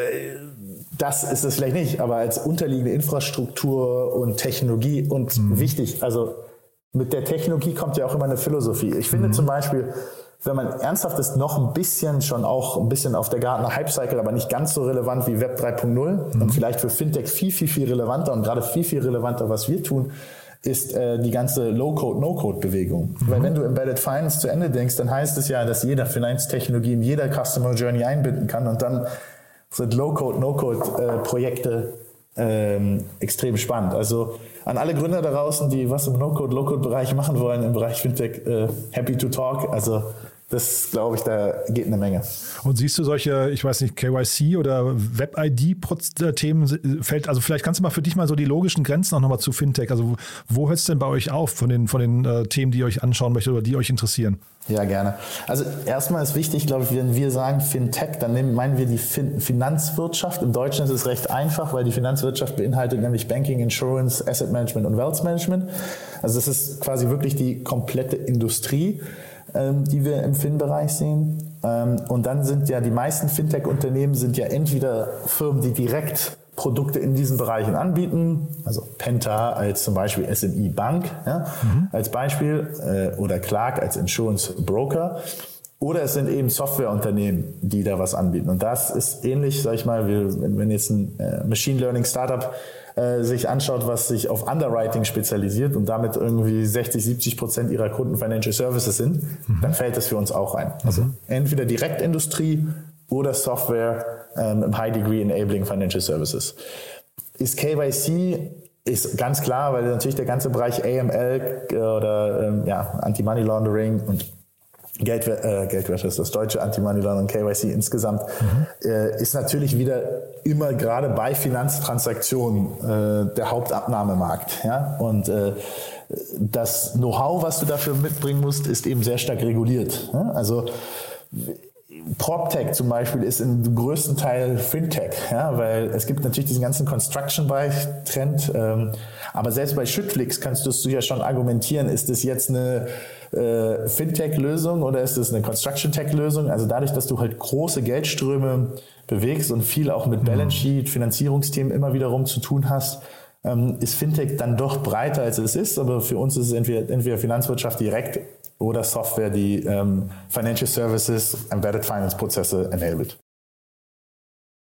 das ist es vielleicht nicht, aber als unterliegende Infrastruktur und Technologie und mhm. wichtig, also mit der Technologie kommt ja auch immer eine Philosophie. Ich finde mhm. zum Beispiel, wenn man ernsthaft ist, noch ein bisschen schon auch ein bisschen auf der Gartner Hype Cycle, aber nicht ganz so relevant wie Web drei Punkt null mhm. und vielleicht für Fintech viel, viel, viel relevanter und gerade viel, viel relevanter, was wir tun, ist äh, die ganze Low-Code, No-Code-Bewegung. Mhm. Weil wenn du Embedded Finance zu Ende denkst, dann heißt es ja, dass jeder Finanztechnologie in jeder Customer Journey einbinden kann, und dann sind Low-Code, No-Code-Projekte ähm, extrem spannend. Also an alle Gründer da draußen, die was im No-Code, Low-Code-Bereich machen wollen, im Bereich Fintech, äh, happy to talk. Also das, glaube ich, da geht eine Menge. Und siehst du solche, ich weiß nicht, K Y C oder Web-I D-Themen fällt, also vielleicht kannst du mal für dich mal so die logischen Grenzen auch nochmal zu Fintech, also wo hört es denn bei euch auf von den, von den äh, Themen, die ihr euch anschauen möchtet oder die euch interessieren? Ja, gerne. Also erstmal ist wichtig, glaube ich, wenn wir sagen Fintech, dann nehmen, meinen wir die fin- Finanzwirtschaft. Im Deutschen ist es recht einfach, weil die Finanzwirtschaft beinhaltet nämlich Banking, Insurance, Asset Management und Wealth Management. Also das ist quasi wirklich die komplette Industrie, die wir im Fin-Bereich sehen. Und dann sind ja die meisten Fintech-Unternehmen sind ja entweder Firmen, die direkt Produkte in diesen Bereichen anbieten, also Penta als zum Beispiel S M I Bank, ja, mhm. als Beispiel, oder Clark als Insurance Broker, oder es sind eben Softwareunternehmen, die da was anbieten. Und das ist ähnlich, sag ich mal, wie, wenn jetzt ein Machine Learning Startup sich anschaut, was sich auf Underwriting spezialisiert und damit irgendwie sechzig, siebzig Prozent ihrer Kunden Financial Services sind, mhm. dann fällt das für uns auch ein. Also mhm. entweder Direktindustrie oder Software ähm, im High Degree Enabling Financial Services. Ist K Y C, ist ganz klar, weil natürlich der ganze Bereich A M L oder ähm, ja, Anti-Money Laundering und Geldwäsche, äh, Geldwäsche ist das deutsche Anti-Money Laundering, K Y C insgesamt, mhm. äh, ist natürlich wieder immer gerade bei Finanztransaktionen äh, der Hauptabnahmemarkt. Ja? Und äh, das Know-how, was du dafür mitbringen musst, ist eben sehr stark reguliert. Ja? Also PropTech zum Beispiel ist im größten Teil Fintech, ja? Weil es gibt natürlich diesen ganzen Construction-Buy-Trend, ähm, aber selbst bei Schüttflix kannst du es ja schon argumentieren, ist das jetzt eine Äh, Fintech-Lösung oder ist es eine Construction-Tech-Lösung? Also dadurch, dass du halt große Geldströme bewegst und viel auch mit Balance Sheet, Finanzierungsthemen immer wiederum zu tun hast, ähm, ist Fintech dann doch breiter, als es ist. Aber für uns ist es entweder, entweder Finanzwirtschaft direkt oder Software, die ähm, Financial Services, Embedded Finance-Prozesse enabled.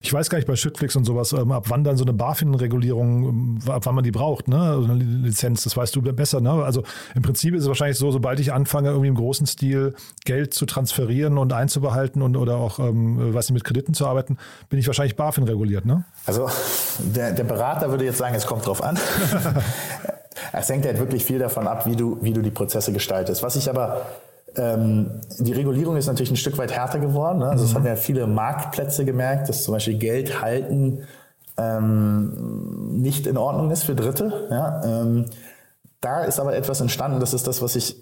Ich weiß gar nicht, bei Schüttflix und sowas, ab wann dann so eine BaFin-Regulierung, ab wann man die braucht, ne? Also eine Lizenz, das weißt du besser, ne? Also im Prinzip ist es wahrscheinlich so, sobald ich anfange, irgendwie im großen Stil Geld zu transferieren und einzubehalten und oder auch, ähm, weiß nicht, mit Krediten zu arbeiten, bin ich wahrscheinlich BaFin reguliert, ne? Also der, der Berater würde jetzt sagen, es kommt drauf an. Es hängt halt wirklich viel davon ab, wie du, wie du die Prozesse gestaltest. Was ich aber Ähm, die Regulierung ist natürlich ein Stück weit härter geworden. Ne? Also das mhm. haben ja viele Marktplätze gemerkt, dass zum Beispiel Geld halten ähm, nicht in Ordnung ist für Dritte. Ja? Ähm, da ist aber etwas entstanden, das ist das, was ich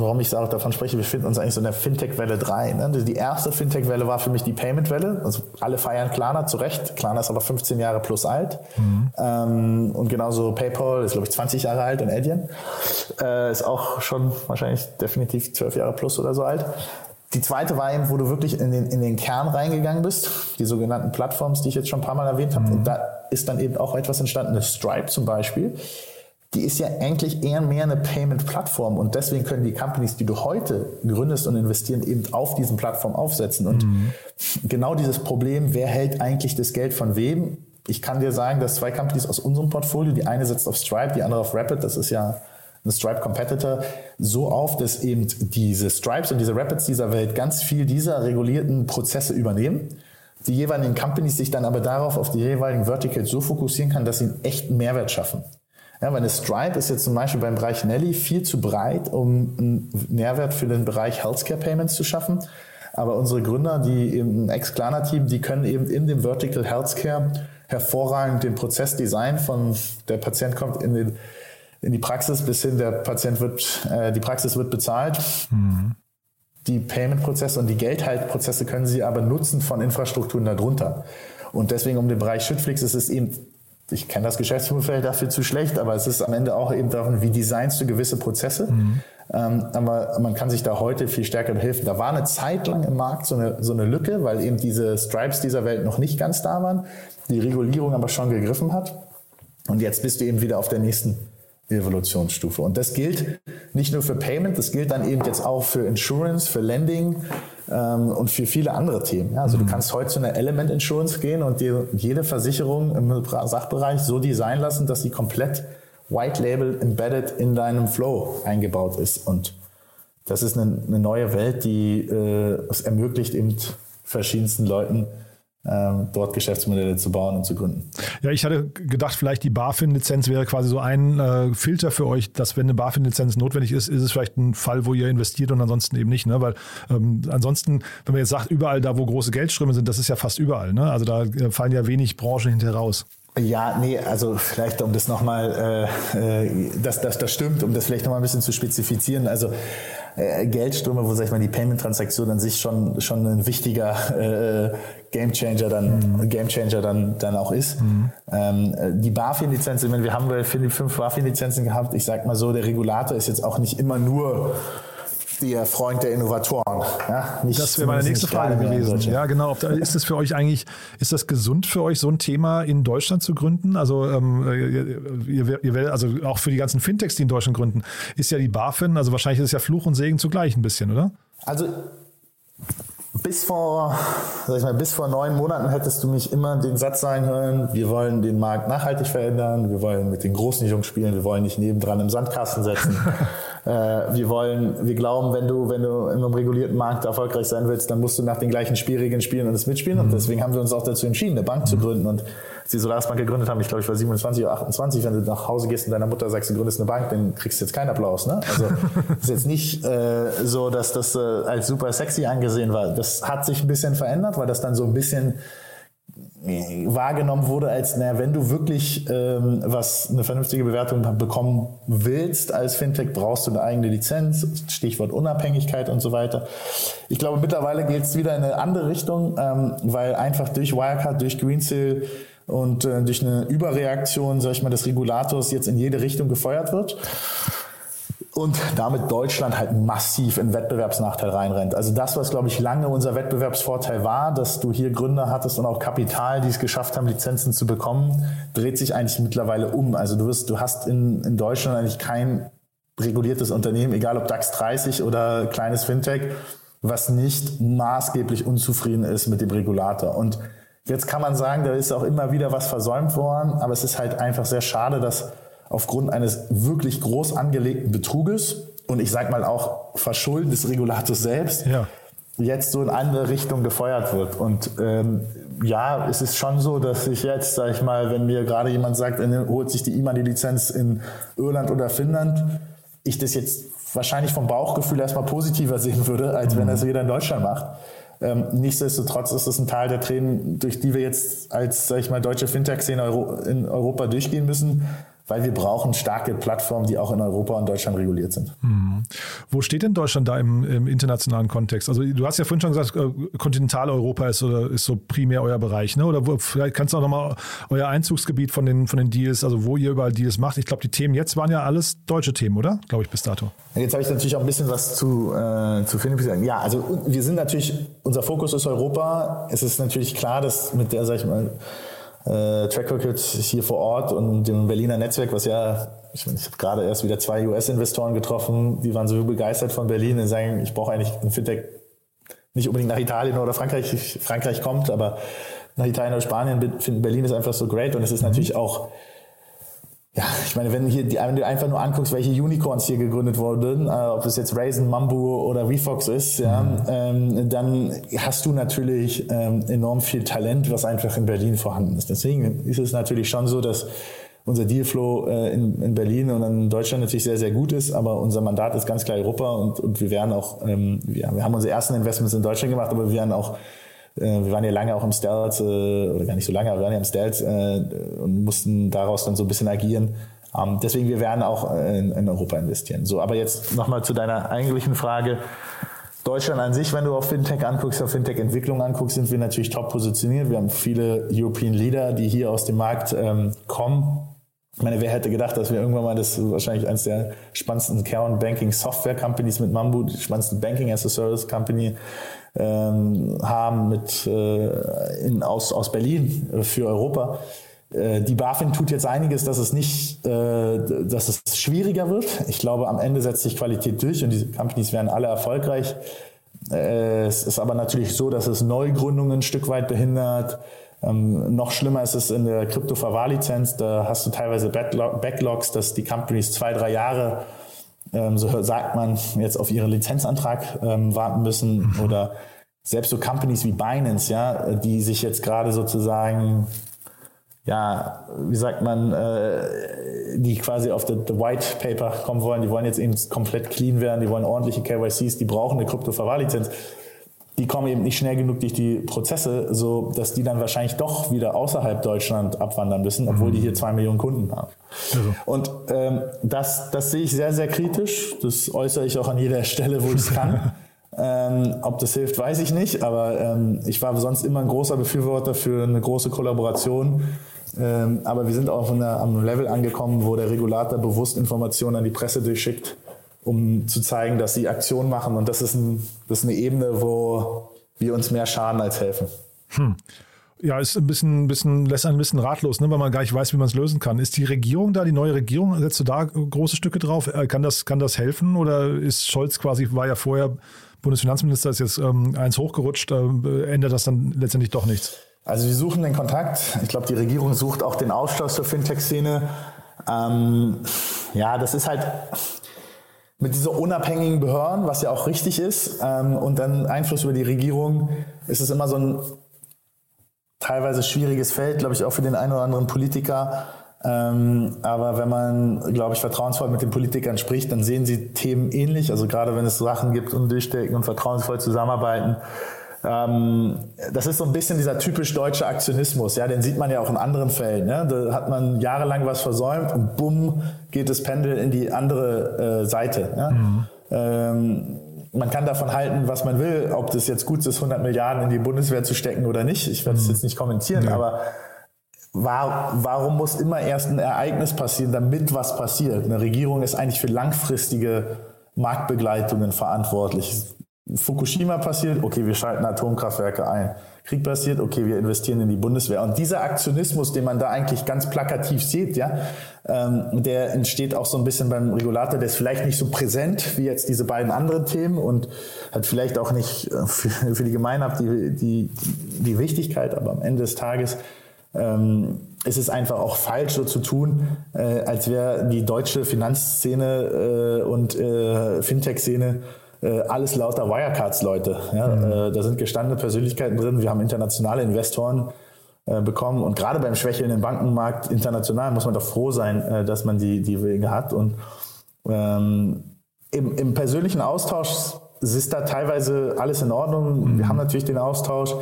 warum ich auch davon spreche, wir befinden uns eigentlich so in der Fintech-Welle drei. Ne? Die erste Fintech-Welle war für mich die Payment-Welle. Also alle feiern Klarna, zu Recht. Klarna ist aber fünfzehn Jahre plus alt. Mhm. Ähm, und genauso PayPal ist, glaube ich, zwanzig Jahre alt und Adyen äh, ist auch schon wahrscheinlich definitiv zwölf Jahre plus oder so alt. Die zweite war eben, wo du wirklich in den, in den Kern reingegangen bist, die sogenannten Plattforms, die ich jetzt schon ein paar Mal erwähnt habe. Mhm. Und da ist dann eben auch etwas entstanden, eine Stripe zum Beispiel. Die ist ja eigentlich eher mehr eine Payment-Plattform und deswegen können die Companies, die du heute gründest und investieren, eben auf diesen Plattformen aufsetzen. Und mhm. genau dieses Problem, wer hält eigentlich das Geld von wem? Ich kann dir sagen, dass zwei Companies aus unserem Portfolio, die eine sitzt auf Stripe, die andere auf Rapid, das ist ja ein Stripe-Competitor, so auf, dass eben diese Stripes und diese Rapids dieser Welt ganz viel dieser regulierten Prozesse übernehmen. Die jeweiligen Companies sich dann aber darauf, auf die jeweiligen Verticals so fokussieren kann, dass sie einen echten Mehrwert schaffen. Ja, weil eine Stripe ist jetzt zum Beispiel beim Bereich Nelly viel zu breit, um einen Mehrwert für den Bereich Healthcare Payments zu schaffen. Aber unsere Gründer, die im Ex-Klarna-Team, die können eben in dem Vertical Healthcare hervorragend den Prozess designen von der Patient kommt in den in die Praxis bis hin, der Patient wird, äh, die Praxis wird bezahlt. Mhm. Die Payment-Prozesse und die Geldhaltprozesse können sie aber nutzen von Infrastrukturen darunter. Und deswegen um den Bereich Schüttflix ist es eben, ich kenne das Geschäftsumfeld dafür zu schlecht, aber es ist am Ende auch eben darum, wie designst du gewisse Prozesse. Mhm. Ähm, aber man kann sich da heute viel stärker behelfen. Da war eine Zeit lang im Markt so eine, so eine Lücke, weil eben diese Stripes dieser Welt noch nicht ganz da waren, die Regulierung aber schon gegriffen hat. Und jetzt bist du eben wieder auf der nächsten Evolutionsstufe. Und das gilt nicht nur für Payment, das gilt dann eben jetzt auch für Insurance, für Lending ähm, und für viele andere Themen. Ja, also mhm. du kannst heute zu einer Element Insurance gehen und dir jede Versicherung im Sachbereich so designen lassen, dass sie komplett White Label embedded in deinem Flow eingebaut ist. Und das ist eine, eine neue Welt, die äh, es ermöglicht eben verschiedensten Leuten, dort Geschäftsmodelle zu bauen und zu gründen. Ja, ich hatte gedacht, vielleicht die BaFin-Lizenz wäre quasi so ein äh, Filter für euch, dass wenn eine BaFin-Lizenz notwendig ist, ist es vielleicht ein Fall, wo ihr investiert und ansonsten eben nicht, ne? Weil ähm, ansonsten, wenn man jetzt sagt, überall da, wo große Geldströme sind, das ist ja fast überall, ne? Also da fallen ja wenig Branchen hinterher raus. Ja, nee, also vielleicht um das nochmal, äh, äh, das, das, das stimmt, um das vielleicht nochmal ein bisschen zu spezifizieren. Also äh, Geldströme, wo sag ich mal die Payment-Transaktion an sich schon schon ein wichtiger äh, Gamechanger dann mhm. Gamechanger dann dann auch ist. Mhm. Ähm, die BaFin-Lizenz, ich meine, wir haben bei Finleap fünf BaFin-Lizenzen gehabt. Ich sag mal so, der Regulator ist jetzt auch nicht immer nur der Freund der Innovatoren. Ja, nicht das wäre meine nächste Frage gewesen. Ja, genau. Ist das für euch eigentlich, ist das gesund für euch, so ein Thema in Deutschland zu gründen? Also, ähm, ihr, ihr, also auch für die ganzen Fintechs, die in Deutschland gründen, ist ja die BaFin, also wahrscheinlich ist es ja Fluch und Segen zugleich ein bisschen, oder? Also bis vor, sag ich mal, bis vor neun Monaten hättest du mich immer den Satz sagen hören, wir wollen den Markt nachhaltig verändern, wir wollen mit den Großen nicht rumspielen, wir wollen nicht nebendran im Sandkasten setzen. Wir wollen, wir glauben, wenn du, wenn du in einem regulierten Markt erfolgreich sein willst, dann musst du nach den gleichen Spielregeln spielen und es mitspielen. Mhm. Und deswegen haben wir uns auch dazu entschieden, eine Bank mhm. zu gründen. Und als die Solarisbank gegründet haben, ich glaube, ich war siebenundzwanzig oder achtundzwanzig, wenn du nach Hause gehst und deiner Mutter sagst, du gründest eine Bank, dann kriegst du jetzt keinen Applaus, ne? Also, ist jetzt nicht äh, so, dass das äh, als super sexy angesehen war. Das hat sich ein bisschen verändert, weil das dann so ein bisschen wahrgenommen wurde als, naja, wenn du wirklich ähm, was eine vernünftige Bewertung bekommen willst als Fintech, brauchst du eine eigene Lizenz, Stichwort Unabhängigkeit und so weiter. Ich glaube, mittlerweile geht es wieder in eine andere Richtung, ähm, weil einfach durch Wirecard, durch Greensill und äh, durch eine Überreaktion, sag ich mal, des Regulators jetzt in jede Richtung gefeuert wird. Und damit Deutschland halt massiv in Wettbewerbsnachteil reinrennt. Also das, was, glaube ich, lange unser Wettbewerbsvorteil war, dass du hier Gründer hattest und auch Kapital, die es geschafft haben, Lizenzen zu bekommen, dreht sich eigentlich mittlerweile um. Also du wirst, du hast in, in Deutschland eigentlich kein reguliertes Unternehmen, egal ob DAX dreißig oder kleines Fintech, was nicht maßgeblich unzufrieden ist mit dem Regulator. Und jetzt kann man sagen, da ist auch immer wieder was versäumt worden, aber es ist halt einfach sehr schade, dass aufgrund eines wirklich groß angelegten Betruges und ich sag mal auch Verschulden des Regulators selbst, ja, jetzt so in andere Richtung gefeuert wird. Und ähm, ja, es ist schon so, dass ich jetzt, sag ich mal, wenn mir gerade jemand sagt, holt sich die I M A N-Lizenz in Irland oder Finnland, ich das jetzt wahrscheinlich vom Bauchgefühl erstmal positiver sehen würde, als mhm. wenn das jeder in Deutschland macht. Ähm, nichtsdestotrotz ist es ein Teil der Tränen, durch die wir jetzt als, sag ich mal, deutsche Fintech-Szene in Europa durchgehen müssen, weil wir brauchen starke Plattformen, die auch in Europa und Deutschland reguliert sind. Hm. Wo steht denn Deutschland da im, im internationalen Kontext? Also du hast ja vorhin schon gesagt, äh, Kontinentaleuropa ist, oder, ist so primär euer Bereich, ne? Oder wo, vielleicht kannst du auch nochmal euer Einzugsgebiet von den, von den Deals, also wo ihr überall Deals macht. Ich glaube, die Themen jetzt waren ja alles deutsche Themen, oder? Glaube ich, bis dato. Jetzt habe ich natürlich auch ein bisschen was zu, äh, zu Finleap gesagt. Ja, also wir sind natürlich, unser Fokus ist Europa. Es ist natürlich klar, dass mit der, sag ich mal, Äh, Track Record hier vor Ort und dem Berliner Netzwerk, was ja, ich, ich habe gerade erst wieder zwei U S-Investoren getroffen, die waren so begeistert von Berlin und sagen, ich brauche eigentlich ein Fintech nicht unbedingt nach Italien oder Frankreich, Frankreich kommt, aber nach Italien oder Spanien finden Berlin ist einfach so great und es ist natürlich auch, ja, ich meine, wenn, hier, wenn du einfach nur anguckst, welche Unicorns hier gegründet wurden, äh, ob es jetzt Raisin, Mambu oder WeFox ist, ja, mhm. ähm, dann hast du natürlich ähm, enorm viel Talent, was einfach in Berlin vorhanden ist. Deswegen ist es natürlich schon so, dass unser Dealflow äh, in, in Berlin und in Deutschland natürlich sehr, sehr gut ist, aber unser Mandat ist ganz klar Europa und, und wir werden auch, ähm, ja, wir haben unsere ersten Investments in Deutschland gemacht, aber wir werden auch Wir waren ja lange auch im Stealth, oder gar nicht so lange, aber wir waren ja im Stealth und mussten daraus dann so ein bisschen agieren. Deswegen, wir werden auch in, in Europa investieren. So, aber jetzt nochmal zu deiner eigentlichen Frage. Deutschland an sich, wenn du auf Fintech anguckst, auf Fintech-Entwicklung anguckst, sind wir natürlich top positioniert. Wir haben viele European Leader, die hier aus dem Markt ähm, kommen. Ich meine, wer hätte gedacht, dass wir irgendwann mal das wahrscheinlich eines der spannendsten Kern-Banking-Software-Companies mit Mambu, die spannendsten Banking-as-a-Service-Company ähm, haben mit äh, in, aus, aus Berlin äh, für Europa. Äh, die BaFin tut jetzt einiges, dass es nicht, äh, dass es schwieriger wird. Ich glaube, am Ende setzt sich Qualität durch und diese Companies werden alle erfolgreich. Äh, es ist aber natürlich so, dass es Neugründungen ein Stück weit behindert. Ähm, noch schlimmer ist es in der Krypto-Verwahrlizenz, da hast du teilweise Backlog- Backlogs, dass die Companies zwei, drei Jahre, ähm, so sagt man, jetzt auf ihren Lizenzantrag ähm, warten müssen oder selbst so Companies wie Binance, ja, die sich jetzt gerade sozusagen, ja, wie sagt man, äh, die quasi auf das White Paper kommen wollen, die wollen jetzt eben komplett clean werden, die wollen ordentliche K Y Cs, die brauchen eine Krypto-Verwahrlizenz. Die kommen eben nicht schnell genug durch die Prozesse, so dass die dann wahrscheinlich doch wieder außerhalb Deutschland abwandern müssen, obwohl die hier zwei Millionen Kunden haben. Also. Und ähm, das, das sehe ich sehr, sehr kritisch. Das äußere ich auch an jeder Stelle, wo ich es kann. ähm, ob das hilft, weiß ich nicht. Aber ähm, ich war sonst immer ein großer Befürworter für eine große Kollaboration. Ähm, aber wir sind auch in der, am Level angekommen, wo der Regulator bewusst Informationen an die Presse durchschickt, um zu zeigen, dass sie Aktion machen. Und das ist, ein, das ist eine Ebene, wo wir uns mehr schaden als helfen. Hm. Ja, ist ein bisschen, bisschen, lässt einen ein bisschen ratlos, ne, weil man gar nicht weiß, wie man es lösen kann. Ist die Regierung da, die neue Regierung, setzt du da große Stücke drauf? Kann das, kann das helfen? Oder ist Scholz quasi, war ja vorher Bundesfinanzminister, ist jetzt ähm, eins hochgerutscht, äh, ändert das dann letztendlich doch nichts? Also wir suchen den Kontakt. Ich glaube, die Regierung sucht auch den Ausschluss zur Fintech-Szene. Ähm, ja, das ist halt... mit diesen unabhängigen Behörden, was ja auch richtig ist, ähm, und dann Einfluss über die Regierung, ist es immer so ein teilweise schwieriges Feld, glaube ich, auch für den einen oder anderen Politiker. Ähm, aber wenn man, glaube ich, vertrauensvoll mit den Politikern spricht, dann sehen sie Themen ähnlich. Also gerade wenn es Sachen gibt und durchstecken und vertrauensvoll zusammenarbeiten. Ähm, das ist so ein bisschen dieser typisch deutsche Aktionismus. Ja, den sieht man ja auch in anderen Fällen. Ne? Da hat man jahrelang was versäumt und bumm, geht das Pendel in die andere äh, Seite. Ja? Mhm. Ähm, man kann davon halten, was man will, ob das jetzt gut ist, hundert Milliarden in die Bundeswehr zu stecken oder nicht. Ich werde es mhm. jetzt nicht kommentieren, mhm. aber war, warum muss immer erst ein Ereignis passieren, damit was passiert? Eine Regierung ist eigentlich für langfristige Marktbegleitungen verantwortlich. Fukushima passiert, okay, wir schalten Atomkraftwerke ein. Krieg passiert, okay, wir investieren in die Bundeswehr. Und dieser Aktionismus, den man da eigentlich ganz plakativ sieht, ja, ähm, der entsteht auch so ein bisschen beim Regulator, der ist vielleicht nicht so präsent wie jetzt diese beiden anderen Themen und hat vielleicht auch nicht für, für die Gemeinheit die, die, die Wichtigkeit, aber am Ende des Tages ähm, ist es einfach auch falsch, so zu tun, äh, als wäre die deutsche Finanzszene äh, und äh, Fintech-Szene alles lauter Wirecards-Leute. Ja, mhm. äh, da sind gestandene Persönlichkeiten drin. Wir haben internationale Investoren äh, bekommen. Und gerade beim schwächelnden Bankenmarkt international muss man doch froh sein, äh, dass man die, die Wege hat. Und ähm, im, im persönlichen Austausch ist da teilweise alles in Ordnung. Mhm. Wir haben natürlich den Austausch.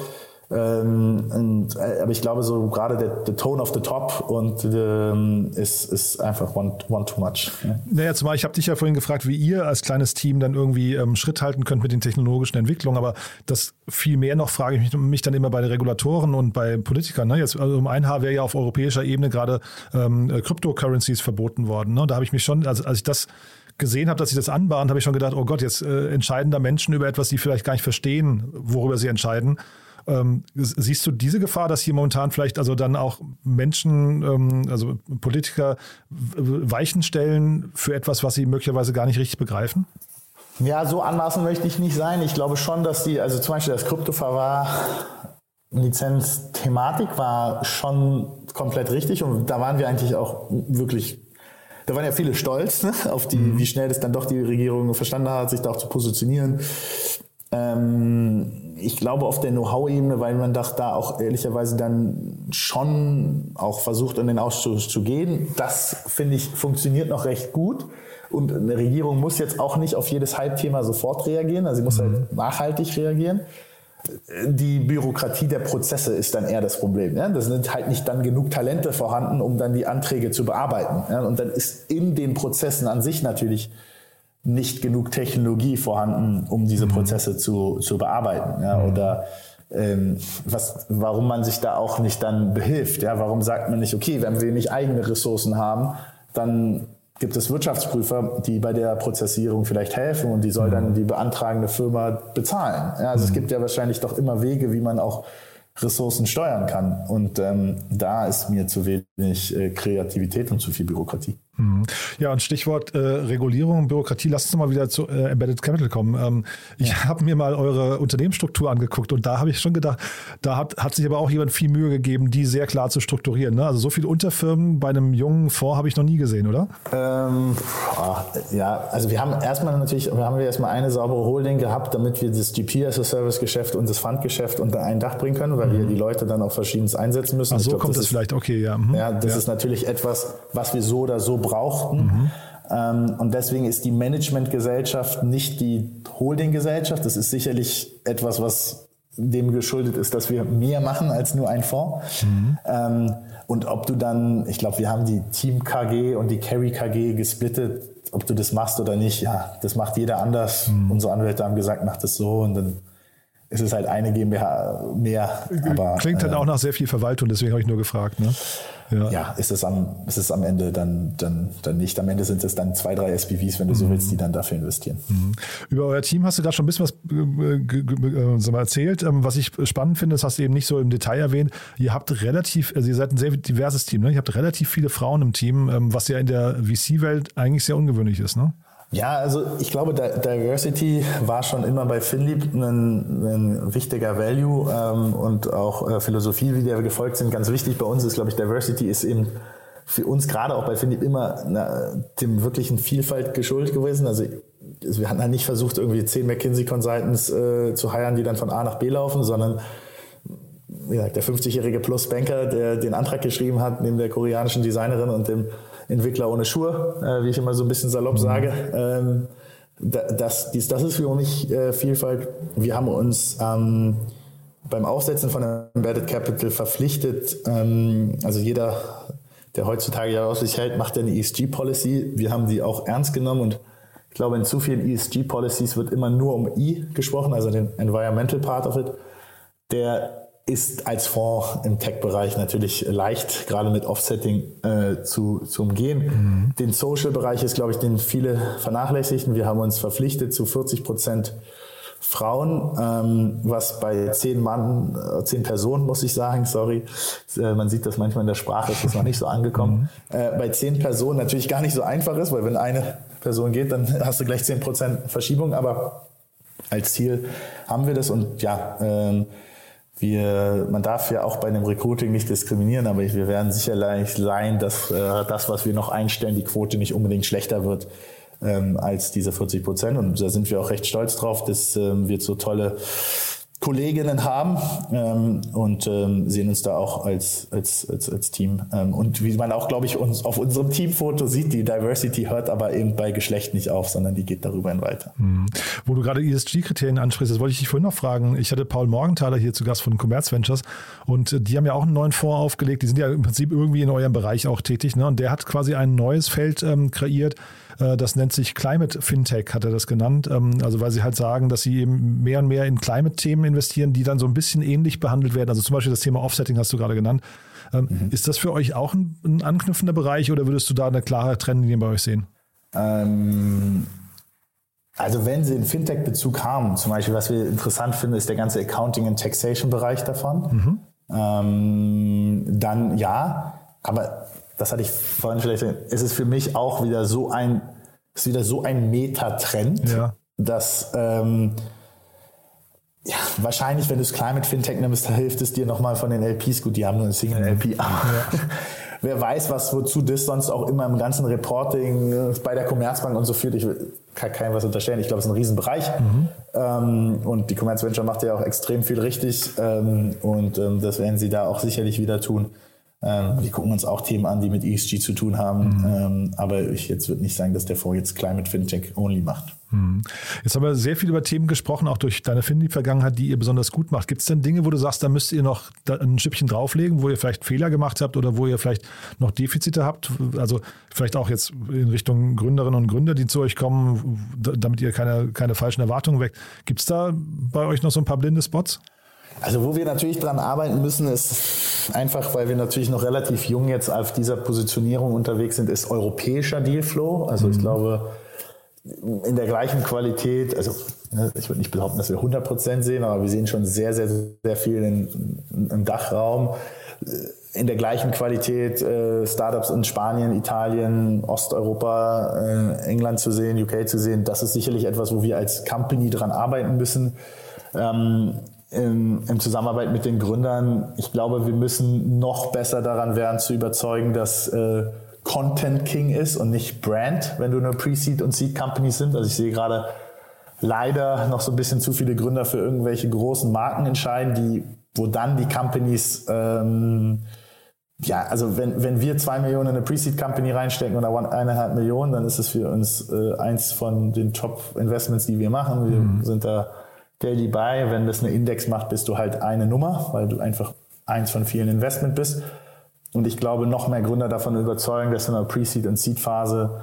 Ähm, und, aber ich glaube, so gerade der, der Tone of the Top und ähm, ist, ist einfach one, one too much. Ne? Naja, zumal ich habe dich ja vorhin gefragt, wie ihr als kleines Team dann irgendwie ähm, Schritt halten könnt mit den technologischen Entwicklungen. Aber das viel mehr noch frage ich mich, mich dann immer bei den Regulatoren und bei Politikern. Ne? Jetzt, also um ein Haar wäre ja auf europäischer Ebene gerade ähm, Cryptocurrencies verboten worden. Ne? Da habe ich mich schon, also als ich das gesehen habe, dass sie das anbahnt, habe ich schon gedacht, oh Gott, jetzt äh, entscheiden da Menschen über etwas, die vielleicht gar nicht verstehen, worüber sie entscheiden. Ähm, siehst du diese Gefahr, dass hier momentan vielleicht also dann auch Menschen, ähm, also Politiker Weichen stellen für etwas, was sie möglicherweise gar nicht richtig begreifen? Ja, so anmaßend möchte ich nicht sein. Ich glaube schon, dass die, also zum Beispiel das Kryptoverwahr-Lizenz-Thematik war schon komplett richtig und da waren wir eigentlich auch wirklich, da waren ja viele stolz, ne, auf die, mhm. wie schnell das dann doch die Regierung verstanden hat, sich da auch zu positionieren. Ich glaube auf der Know-how-Ebene, weil man doch da auch ehrlicherweise dann schon auch versucht, in den Austausch zu gehen. Das, finde ich, funktioniert noch recht gut. Und eine Regierung muss jetzt auch nicht auf jedes Hype-Thema sofort reagieren. Also sie muss mhm. halt nachhaltig reagieren. Die Bürokratie der Prozesse ist dann eher das Problem. Ja? Da sind halt nicht dann genug Talente vorhanden, um dann die Anträge zu bearbeiten. Ja? Und dann ist in den Prozessen an sich natürlich nicht genug Technologie vorhanden, um diese Prozesse zu, zu bearbeiten. Ja, oder ähm, was, warum man sich da auch nicht dann behilft. Ja, warum sagt man nicht, okay, wenn wir nicht eigene Ressourcen haben, dann gibt es Wirtschaftsprüfer, die bei der Prozessierung vielleicht helfen und die soll dann die beantragende Firma bezahlen. Ja, also es gibt ja wahrscheinlich doch immer Wege, wie man auch Ressourcen steuern kann. Und ähm, da ist mir zu wenig äh, Kreativität und zu viel Bürokratie. Mhm. Ja, und Stichwort äh, Regulierung und Bürokratie. Lass uns mal wieder zu äh, Embedded Capital kommen. Ähm, ich ja. habe mir mal eure Unternehmensstruktur angeguckt und da habe ich schon gedacht, da hat, hat sich aber auch jemand viel Mühe gegeben, die sehr klar zu strukturieren. Ne? Also so viele Unterfirmen bei einem jungen Fonds habe ich noch nie gesehen, oder? Ähm, oh, ja, also wir haben erstmal natürlich, wir haben wir erstmal eine saubere Holding gehabt, damit wir das G P-as-a-Service-Geschäft und das Fundgeschäft unter ein Dach bringen können, weil mhm. wir die Leute dann auch verschiedenes einsetzen müssen. Ach, so glaub, kommt das, das vielleicht, okay, ja. Mhm. Ja, das ja. ist natürlich etwas, was wir so oder so brauchten. Mhm. Und deswegen ist die Managementgesellschaft nicht die Holdinggesellschaft. Das ist sicherlich etwas, was dem geschuldet ist, dass wir mehr machen als nur ein Fonds. Mhm. Und ob du dann, ich glaube, wir haben die Team K G und die Carry K G gesplittet, ob du das machst oder nicht, ja, das macht jeder anders. Mhm. Unsere Anwälte haben gesagt, mach das so und dann es ist halt eine GmbH mehr. Aber, klingt halt äh, auch nach sehr viel Verwaltung, deswegen habe ich nur gefragt. Ne? Ja, ja ist, es am, ist es am Ende dann, dann, dann nicht. Am Ende sind es dann zwei, drei S P Vs, wenn du mhm. so willst, die dann dafür investieren. Mhm. Über euer Team hast du gerade schon ein bisschen was äh, g- g- so mal erzählt. Ähm, was ich spannend finde, das hast du eben nicht so im Detail erwähnt. Ihr habt relativ, also ihr seid ein sehr diverses Team. Ne? Ihr habt relativ viele Frauen im Team, ähm, was ja in der V C-Welt eigentlich sehr ungewöhnlich ist, ne? Ja, also ich glaube, Diversity war schon immer bei Finleap ein, ein wichtiger Value ähm, und auch äh, Philosophie, wie der wir gefolgt sind, ganz wichtig. Bei uns ist, glaube ich, Diversity ist eben für uns gerade auch bei Finleap immer na, dem wirklichen Vielfalt geschuldet gewesen. Also wir hatten halt nicht versucht, irgendwie zehn McKinsey-Consultants äh, zu hiren, die dann von A nach B laufen, sondern wie gesagt, der fünfzigjährige Plus-Banker, der den Antrag geschrieben hat, neben der koreanischen Designerin und dem Entwickler ohne Schuhe, äh, wie ich immer so ein bisschen salopp sage. Ähm, das, dies, das ist für mich äh, Vielfalt. Wir haben uns ähm, beim Aufsetzen von Embedded Capital verpflichtet. Ähm, also jeder, der heutzutage ja aus sich hält, macht eine E S G-Policy. Wir haben die auch ernst genommen und ich glaube, in zu vielen E S G-Policies wird immer nur um I gesprochen, also den Environmental Part of it. Der ist als Fonds im Tech-Bereich natürlich leicht, gerade mit Offsetting äh, zu, zu umgehen. Mhm. Den Social-Bereich ist, glaube ich, den viele vernachlässigen. Wir haben uns verpflichtet zu vierzig Prozent Frauen, ähm, was bei zehn Mann, zehn Personen, muss ich sagen, sorry, äh, man sieht das manchmal in der Sprache, ist das noch nicht so angekommen, mhm. äh, bei zehn Personen natürlich gar nicht so einfach ist, weil wenn eine Person geht, dann hast du gleich zehn Prozent Verschiebung, aber als Ziel haben wir das und ja, ähm, Wir, man darf ja auch bei einem Recruiting nicht diskriminieren, aber wir werden sicherlich sein, dass äh, das, was wir noch einstellen, die Quote nicht unbedingt schlechter wird ähm, als diese vierzig Prozent. Und da sind wir auch recht stolz drauf, dass ähm, wir so tolle Kolleginnen haben ähm, und ähm, sehen uns da auch als, als, als, als Team. Ähm, und wie man auch, glaube ich, uns auf unserem Teamfoto sieht, die Diversity hört aber eben bei Geschlecht nicht auf, sondern die geht darüber hin weiter. Mhm. Wo du gerade E S G-Kriterien ansprichst, das wollte ich dich vorhin noch fragen. Ich hatte Paul Morgenthaler hier zu Gast von Commerz Ventures und die haben ja auch einen neuen Fonds aufgelegt. Die sind ja im Prinzip irgendwie in eurem Bereich auch tätig, ne? Und der hat quasi ein neues Feld ähm, kreiert. Äh, das nennt sich Climate Fintech, hat er das genannt. Ähm, also weil sie halt sagen, dass sie eben mehr und mehr in Climate-Themen investieren, die dann so ein bisschen ähnlich behandelt werden. Also zum Beispiel das Thema Offsetting hast du gerade genannt. Ähm, mhm. Ist das für euch auch ein, ein anknüpfender Bereich oder würdest du da eine klare Trennlinie bei euch sehen? Ähm, also wenn sie einen Fintech-Bezug haben, zum Beispiel, was wir interessant finden, ist der ganze Accounting- und Taxation-Bereich davon. Mhm. Ähm, dann ja, aber das hatte ich vorhin vielleicht gesehen, es ist für mich auch wieder so ein, ist wieder so ein Metatrend, ja. dass ähm, ja, wahrscheinlich, wenn du es Climate Fintech nimmst, hilft es dir nochmal von den L Ps. Gut, die haben nur einen Single-L P. Ja. Wer weiß, was wozu das sonst auch immer im ganzen Reporting bei der Commerzbank und so führt. Ich kann keinem was unterstellen. Ich glaube, es ist ein Riesenbereich. Mhm. Ähm, und die Commerz Venture macht ja auch extrem viel richtig. Ähm, und ähm, das werden sie da auch sicherlich wieder tun. Ähm, wir gucken uns auch Themen an, die mit E S G zu tun haben. Mhm. Ähm, aber ich jetzt würde nicht sagen, dass der Fonds jetzt Climate Fintech only macht. Jetzt haben wir sehr viel über Themen gesprochen, auch durch deine Finleap-Vergangenheit, die ihr besonders gut macht. Gibt es denn Dinge, wo du sagst, da müsst ihr noch ein Schippchen drauflegen, wo ihr vielleicht Fehler gemacht habt oder wo ihr vielleicht noch Defizite habt? Also vielleicht auch jetzt in Richtung Gründerinnen und Gründer, die zu euch kommen, damit ihr keine, keine falschen Erwartungen weckt. Gibt es da bei euch noch so ein paar blinde Spots? Also wo wir natürlich dran arbeiten müssen, ist einfach, weil wir natürlich noch relativ jung jetzt auf dieser Positionierung unterwegs sind, ist europäischer Dealflow. Also ich mhm. glaube... in der gleichen Qualität, also ich würde nicht behaupten, dass wir hundert Prozent sehen, aber wir sehen schon sehr, sehr, sehr viel in, im Dachraum. In der gleichen Qualität äh, Startups in Spanien, Italien, Osteuropa, äh, England zu sehen, U K zu sehen, das ist sicherlich etwas, wo wir als Company dran arbeiten müssen. Ähm, in, in Zusammenarbeit mit den Gründern, ich glaube, wir müssen noch besser daran werden, zu überzeugen, dass... Äh, Content King ist und nicht Brand, wenn du eine Pre-Seed- und Seed-Company sind. Also ich sehe gerade leider noch so ein bisschen zu viele Gründer für irgendwelche großen Marken entscheiden, die, wo dann die Companies, ähm, ja, also wenn, wenn wir zwei Millionen in eine Pre-Seed-Company reinstecken oder one, eineinhalb Millionen, dann ist es für uns äh, eins von den Top-Investments, die wir machen. Wir mhm. sind da daily buy. Wenn das eine Index macht, bist du halt eine Nummer, weil du einfach eins von vielen Investment bist. Und ich glaube, noch mehr Gründer davon überzeugen, dass in der Pre-Seed- und Seed-Phase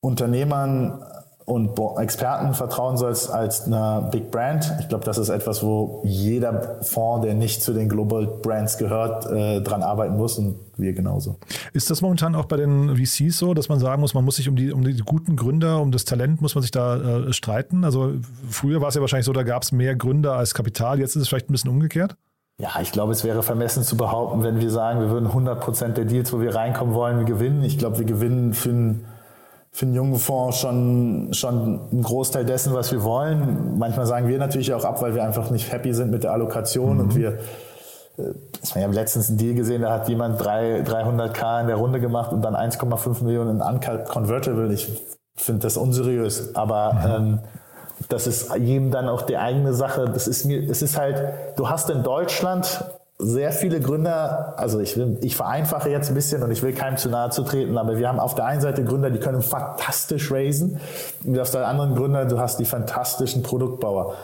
Unternehmern und Experten vertrauen sollst als einer Big Brand. Ich glaube, das ist etwas, wo jeder Fonds, der nicht zu den Global Brands gehört, äh, dran arbeiten muss und wir genauso. Ist das momentan auch bei den V Cs so, dass man sagen muss, man muss sich um die, um die guten Gründer, um das Talent muss man sich da äh, streiten? Also früher war es ja wahrscheinlich so, da gab es mehr Gründer als Kapital. Jetzt ist es vielleicht ein bisschen umgekehrt? Ja, ich glaube, es wäre vermessen zu behaupten, wenn wir sagen, wir würden hundert Prozent der Deals, wo wir reinkommen wollen, gewinnen. Ich glaube, wir gewinnen für einen, für einen jungen Fonds schon, schon einen Großteil dessen, was wir wollen. Manchmal sagen wir natürlich auch ab, weil wir einfach nicht happy sind mit der Allokation. Mhm. Und wir, ich habe letztens einen Deal gesehen, da hat jemand dreihunderttausend in der Runde gemacht und dann eins Komma fünf Millionen in Uncut Convertible. Ich finde das unseriös, aber... Mhm. Ähm, das ist jedem dann auch die eigene Sache. Das ist mir, es ist halt, du hast in Deutschland sehr viele Gründer, also ich will, ich vereinfache jetzt ein bisschen und ich will keinem zu nahe zu treten, aber wir haben auf der einen Seite Gründer, die können fantastisch raisen und auf der anderen Gründer, du hast die fantastischen Produktbauer.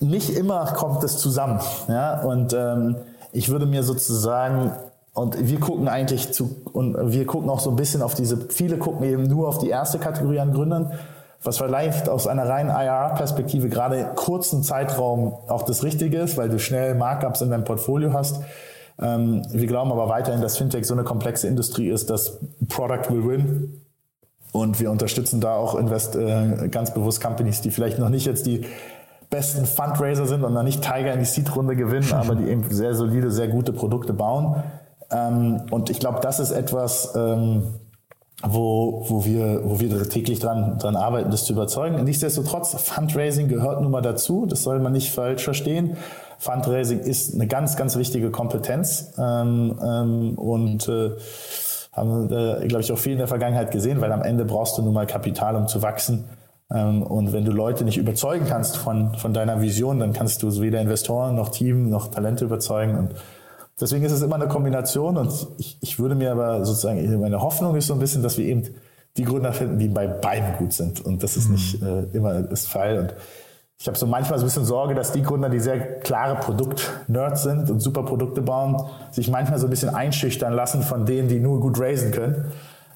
Nicht immer kommt es zusammen, ja, und ähm, ich würde mir sozusagen, und wir gucken eigentlich zu, und wir gucken auch so ein bisschen auf diese, viele gucken eben nur auf die erste Kategorie an Gründern, was vielleicht aus einer reinen I R R-Perspektive gerade kurzen Zeitraum auch das Richtige ist, weil du schnell Markups in deinem Portfolio hast. Ähm, wir glauben aber weiterhin, dass Fintech so eine komplexe Industrie ist, dass Product will win. Und wir unterstützen da auch Invest, äh, ganz bewusst Companies, die vielleicht noch nicht jetzt die besten Fundraiser sind und noch nicht Tiger in die Seed-Runde gewinnen, aber die eben sehr solide, sehr gute Produkte bauen. Ähm, und ich glaube, das ist etwas... Ähm, wo, wo wir, wo wir täglich dran, dran arbeiten, das zu überzeugen. Nichtsdestotrotz, Fundraising gehört nun mal dazu. Das soll man nicht falsch verstehen. Fundraising ist eine ganz, ganz wichtige Kompetenz. Ähm, ähm, und äh, haben, äh, glaube ich, auch viel in der Vergangenheit gesehen, weil am Ende brauchst du nun mal Kapital, um zu wachsen. Und wenn du Leute nicht überzeugen kannst von, von deiner Vision, dann kannst du weder Investoren noch Team noch Talente überzeugen. Und deswegen ist es immer eine Kombination. Und ich, ich würde mir aber sozusagen, meine Hoffnung ist so ein bisschen, dass wir eben die Gründer finden, die bei beiden gut sind. Und das ist nicht äh, immer das Fall. Und ich habe so manchmal so ein bisschen Sorge, dass die Gründer, die sehr klare Produkt-Nerds sind und super Produkte bauen, sich manchmal so ein bisschen einschüchtern lassen von denen, die nur gut raisen können.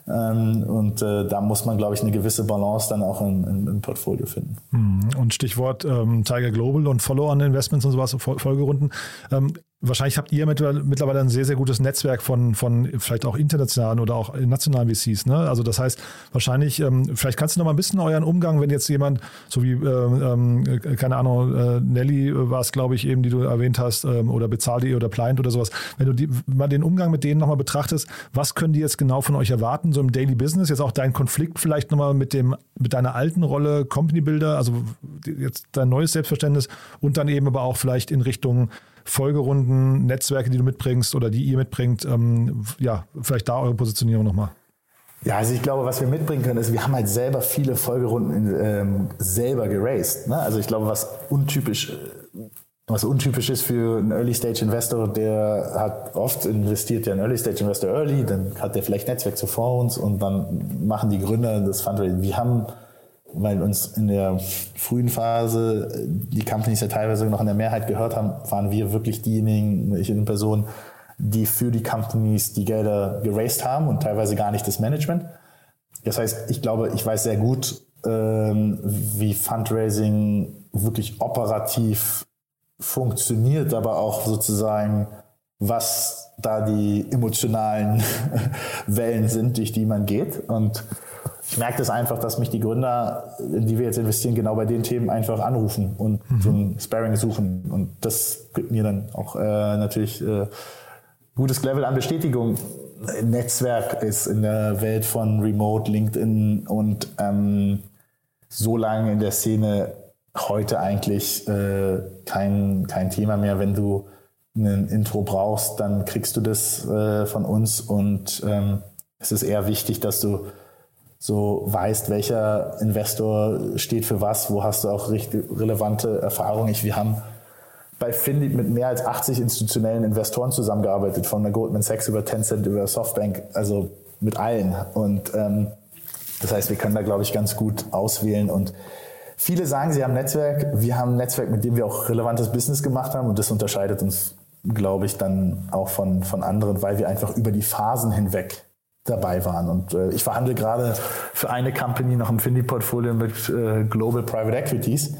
Und äh, da muss man, glaube ich, eine gewisse Balance dann auch in, in, im Portfolio finden. Und Stichwort ähm, Tiger Global und Follow-on-Investments und sowas, Folgerunden. Ähm, wahrscheinlich habt ihr mittlerweile ein sehr, sehr gutes Netzwerk von, von vielleicht auch internationalen oder auch nationalen V Cs. Ne? Also das heißt, wahrscheinlich, ähm, vielleicht kannst du noch mal ein bisschen euren Umgang, wenn jetzt jemand, so wie, ähm, äh, keine Ahnung, äh, Nelly war es, glaube ich, eben, die du erwähnt hast, ähm, oder bezahl punkt de oder Pliant oder sowas. Wenn du die, mal den Umgang mit denen noch mal betrachtest, was können die jetzt genau von euch erwarten, im Daily Business, jetzt auch dein Konflikt vielleicht nochmal mit dem, mit deiner alten Rolle Company Builder, also jetzt dein neues Selbstverständnis und dann eben aber auch vielleicht in Richtung Folgerunden, Netzwerke, die du mitbringst oder die ihr mitbringt, ähm, ja, vielleicht da eure Positionierung nochmal. Ja, also ich glaube, was wir mitbringen können, ist, wir haben halt selber viele Folgerunden ähm, selber geraced, ne? Also ich glaube, was untypisch Was untypisch ist für einen Early-Stage-Investor, der hat oft investiert ja ein Early-Stage-Investor early, dann hat der vielleicht Netzwerk zuvor uns und dann machen die Gründer das Fundraising. Wir haben, weil uns in der frühen Phase die Companies ja teilweise noch in der Mehrheit gehört haben, waren wir wirklich diejenigen, ich in Person, die für die Companies die Gelder geraced haben und teilweise gar nicht das Management. Das heißt, ich glaube, ich weiß sehr gut, wie Fundraising wirklich operativ funktioniert, aber auch sozusagen, was da die emotionalen Wellen sind, durch die man geht. Und ich merke das einfach, dass mich die Gründer, in die wir jetzt investieren, genau bei den Themen einfach anrufen und mhm. so ein Sparring suchen. Und das gibt mir dann auch äh, natürlich äh, gutes Level an Bestätigung. Netzwerk ist in der Welt von Remote, LinkedIn und ähm, so lange in der Szene heute eigentlich äh, kein, kein Thema mehr. Wenn du ein Intro brauchst, dann kriegst du das äh, von uns und ähm, es ist eher wichtig, dass du so weißt, welcher Investor steht für was, wo hast du auch richtig relevante Erfahrungen. Ich, wir haben bei Finleap mit mehr als achtzig institutionellen Investoren zusammengearbeitet, von der Goldman Sachs über Tencent, über Softbank, also mit allen. Und ähm, das heißt, wir können da, glaube ich, ganz gut auswählen. Und viele sagen, sie haben ein Netzwerk. Wir haben ein Netzwerk, mit dem wir auch relevantes Business gemacht haben. Und das unterscheidet uns, glaube ich, dann auch von, von anderen, weil wir einfach über die Phasen hinweg dabei waren. Und äh, ich verhandle gerade für eine Company noch im Finleap-Portfolio mit äh, Global Private Equities.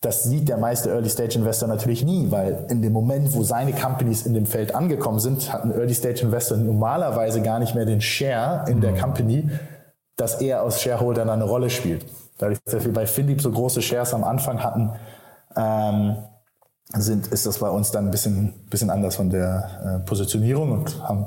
Das sieht der meiste Early-Stage-Investor natürlich nie, weil in dem Moment, wo seine Companies in dem Feld angekommen sind, hat ein Early-Stage-Investor normalerweise gar nicht mehr den Share in der Company, dass er als Shareholder dann eine Rolle spielt. Dadurch, dass wir bei Finleap so große Shares am Anfang hatten, ähm, sind, ist das bei uns dann ein bisschen, bisschen anders von der äh, Positionierung und haben,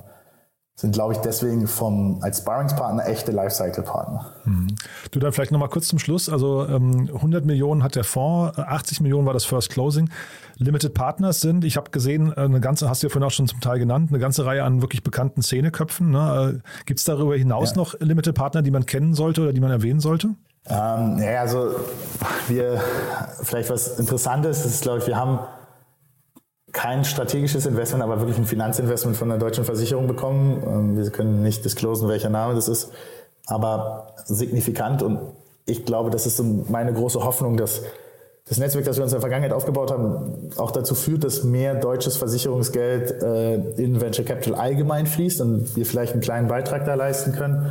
sind, glaube ich, deswegen vom, als Sparringspartner echte Lifecycle-Partner. Mhm. Du, dann vielleicht nochmal kurz zum Schluss. Also ähm, hundert Millionen hat der Fonds, achtzig Millionen war das First Closing. Limited Partners sind, ich habe gesehen, eine ganze, hast du ja vorhin auch schon zum Teil genannt, eine ganze Reihe an wirklich bekannten Szeneköpfen. Ne? Gibt es darüber hinaus ja. noch Limited Partner, die man kennen sollte oder die man erwähnen sollte? Ähm, ja, also wir, vielleicht was Interessantes ist, glaube ich, wir haben kein strategisches Investment, aber wirklich ein Finanzinvestment von der deutschen Versicherung bekommen. Wir können nicht disclosen, welcher Name das ist, aber signifikant. Und ich glaube, das ist meine große Hoffnung, dass das Netzwerk, das wir uns in der Vergangenheit aufgebaut haben, auch dazu führt, dass mehr deutsches Versicherungsgeld in Venture Capital allgemein fließt und wir vielleicht einen kleinen Beitrag da leisten können.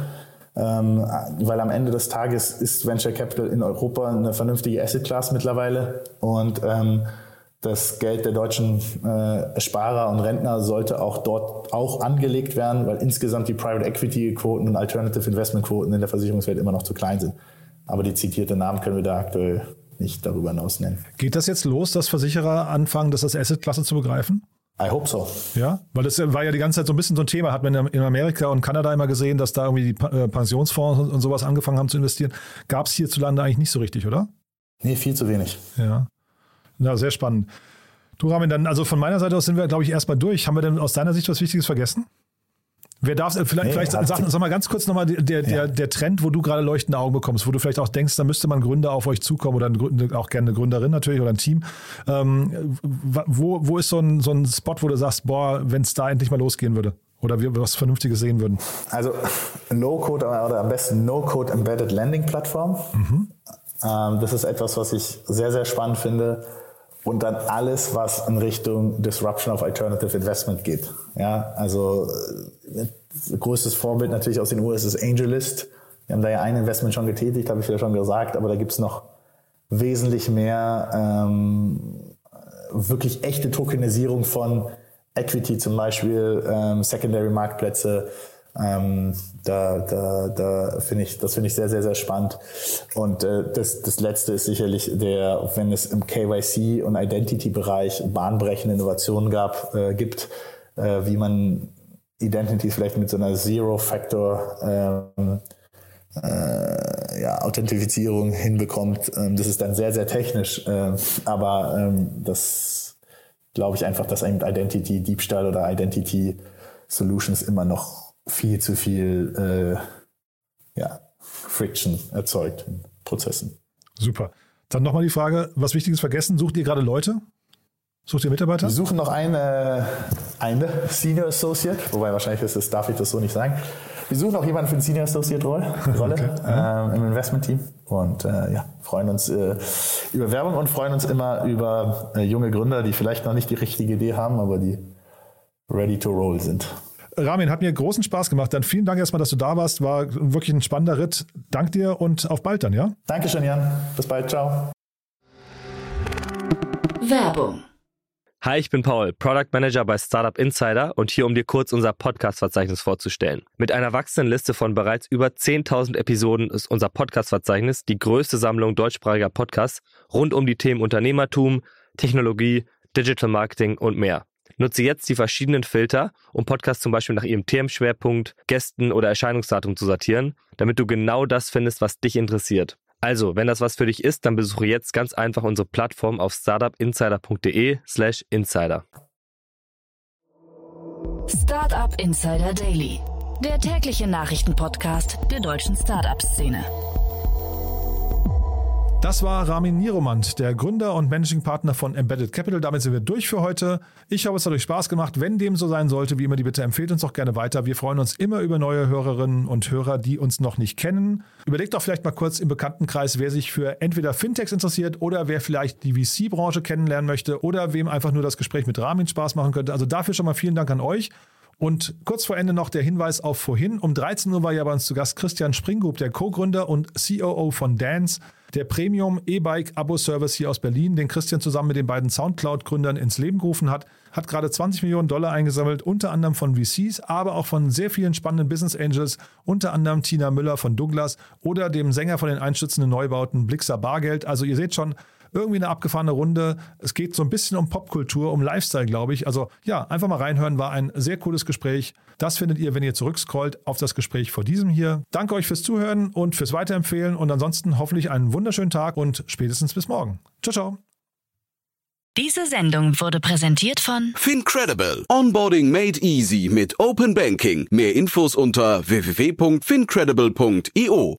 Ähm, weil am Ende des Tages ist Venture Capital in Europa eine vernünftige Asset Class mittlerweile und ähm, das Geld der deutschen äh, Sparer und Rentner sollte auch dort auch angelegt werden, weil insgesamt die Private Equity Quoten und Alternative Investment Quoten in der Versicherungswelt immer noch zu klein sind. Aber die zitierten Namen können wir da aktuell nicht darüber hinaus nennen. Geht das jetzt los, dass Versicherer anfangen, das als Asset Klasse zu begreifen? I hope so. Ja, weil das war ja die ganze Zeit so ein bisschen so ein Thema. Hat man in Amerika und Kanada immer gesehen, dass da irgendwie die Pensionsfonds und sowas angefangen haben zu investieren. Gab es hierzulande eigentlich nicht so richtig, oder? Nee, viel zu wenig. Ja, na, sehr spannend. Du, Ramin, dann, also von meiner Seite aus sind wir, glaube ich, erstmal durch. Haben wir denn aus deiner Sicht was Wichtiges vergessen? Wer darf vielleicht, nee, vielleicht sag, sag mal ganz kurz nochmal der, der, ja. der Trend, wo du gerade leuchtende Augen bekommst, wo du vielleicht auch denkst, da müsste man Gründer auf euch zukommen oder eine, auch gerne eine Gründerin natürlich oder ein Team. Ähm, wo, wo ist so ein, so ein Spot, wo du sagst, boah, wenn es da endlich mal losgehen würde oder wir was Vernünftiges sehen würden? Also Low-Code oder am besten No-Code Embedded Landing Plattform. Mhm. Ähm, das ist etwas, was ich sehr, sehr spannend finde. Und dann alles, was in Richtung Disruption of Alternative Investment geht. Ja, also größtes Vorbild natürlich aus den U S A ist AngelList. Wir haben da ja ein Investment schon getätigt, habe ich ja schon gesagt, aber da gibt's noch wesentlich mehr ähm, wirklich echte Tokenisierung von Equity zum Beispiel, ähm, Secondary-Marktplätze. Ähm, da da, da finde ich, das finde ich sehr, sehr, sehr spannend. Und äh, das, das Letzte ist sicherlich der, wenn es im K Y C- und Identity-Bereich bahnbrechende Innovationen gab, äh, gibt, äh, wie man Identity vielleicht mit so einer Zero-Factor ähm, äh, ja, Authentifizierung hinbekommt. Ähm, das ist dann sehr, sehr technisch. Äh, aber ähm, das glaube ich einfach, dass eben Identity-Diebstahl oder Identity-Solutions immer noch viel zu viel äh, ja, Friction erzeugt in Prozessen. Super. Dann nochmal die Frage, was Wichtiges vergessen, sucht ihr gerade Leute? Sucht ihr Mitarbeiter? Wir suchen noch eine, eine Senior Associate, wobei wahrscheinlich ist das, darf ich das so nicht sagen. Wir suchen noch jemanden für eine Senior Associate-Rolle okay. ähm, im Investment-Team und äh, ja, freuen uns äh, über Werbung und freuen uns immer über äh, junge Gründer, die vielleicht noch nicht die richtige Idee haben, aber die ready to roll sind. Ramin, hat mir großen Spaß gemacht. Dann vielen Dank erstmal, dass du da warst. War wirklich ein spannender Ritt. Dank dir und auf bald dann, ja? Dankeschön, Jan. Bis bald. Ciao. Werbung. Hi, ich bin Paul, Product Manager bei Startup Insider und hier, um dir kurz unser Podcast-Verzeichnis vorzustellen. Mit einer wachsenden Liste von bereits über zehntausend Episoden ist unser Podcast-Verzeichnis die größte Sammlung deutschsprachiger Podcasts rund um die Themen Unternehmertum, Technologie, Digital Marketing und mehr. Nutze jetzt die verschiedenen Filter, um Podcasts zum Beispiel nach ihrem Themenschwerpunkt, Gästen oder Erscheinungsdatum zu sortieren, damit du genau das findest, was dich interessiert. Also, wenn das was für dich ist, dann besuche jetzt ganz einfach unsere Plattform auf startupinsider.de slash insider. Startup Insider Daily, der tägliche Nachrichtenpodcast der deutschen Startup-Szene. Das war Ramin Niroumand, der Gründer und Managing Partner von Embedded Capital. Damit sind wir durch für heute. Ich hoffe, es hat euch Spaß gemacht. Wenn dem so sein sollte, wie immer, die Bitte, empfehlt uns doch gerne weiter. Wir freuen uns immer über neue Hörerinnen und Hörer, die uns noch nicht kennen. Überlegt doch vielleicht mal kurz im Bekanntenkreis, wer sich für entweder Fintechs interessiert oder wer vielleicht die V C-Branche kennenlernen möchte oder wem einfach nur das Gespräch mit Ramin Spaß machen könnte. Also dafür schon mal vielen Dank an euch. Und kurz vor Ende noch der Hinweis auf vorhin. Um dreizehn Uhr war ja bei uns zu Gast Christian Springgrupp, der Co-Gründer und C O O von Dance, der Premium-E-Bike-Abo-Service hier aus Berlin, den Christian zusammen mit den beiden Soundcloud-Gründern ins Leben gerufen hat, hat gerade zwanzig Millionen Dollar eingesammelt, unter anderem von V Cs, aber auch von sehr vielen spannenden Business Angels, unter anderem Tina Müller von Douglas oder dem Sänger von den einstürzenden Neubauten Blixer Bargeld. Also ihr seht schon, irgendwie eine abgefahrene Runde. Es geht so ein bisschen um Popkultur, um Lifestyle, glaube ich. Also ja, einfach mal reinhören, war ein sehr cooles Gespräch. Das findet ihr, wenn ihr zurückscrollt auf das Gespräch vor diesem hier. Danke euch fürs Zuhören und fürs Weiterempfehlen und ansonsten hoffentlich einen wunderschönen Tag und spätestens bis morgen. Ciao, ciao. Diese Sendung wurde präsentiert von FinCredible. Onboarding made easy mit Open Banking. Mehr Infos unter w w w Punkt fincredible Punkt i o.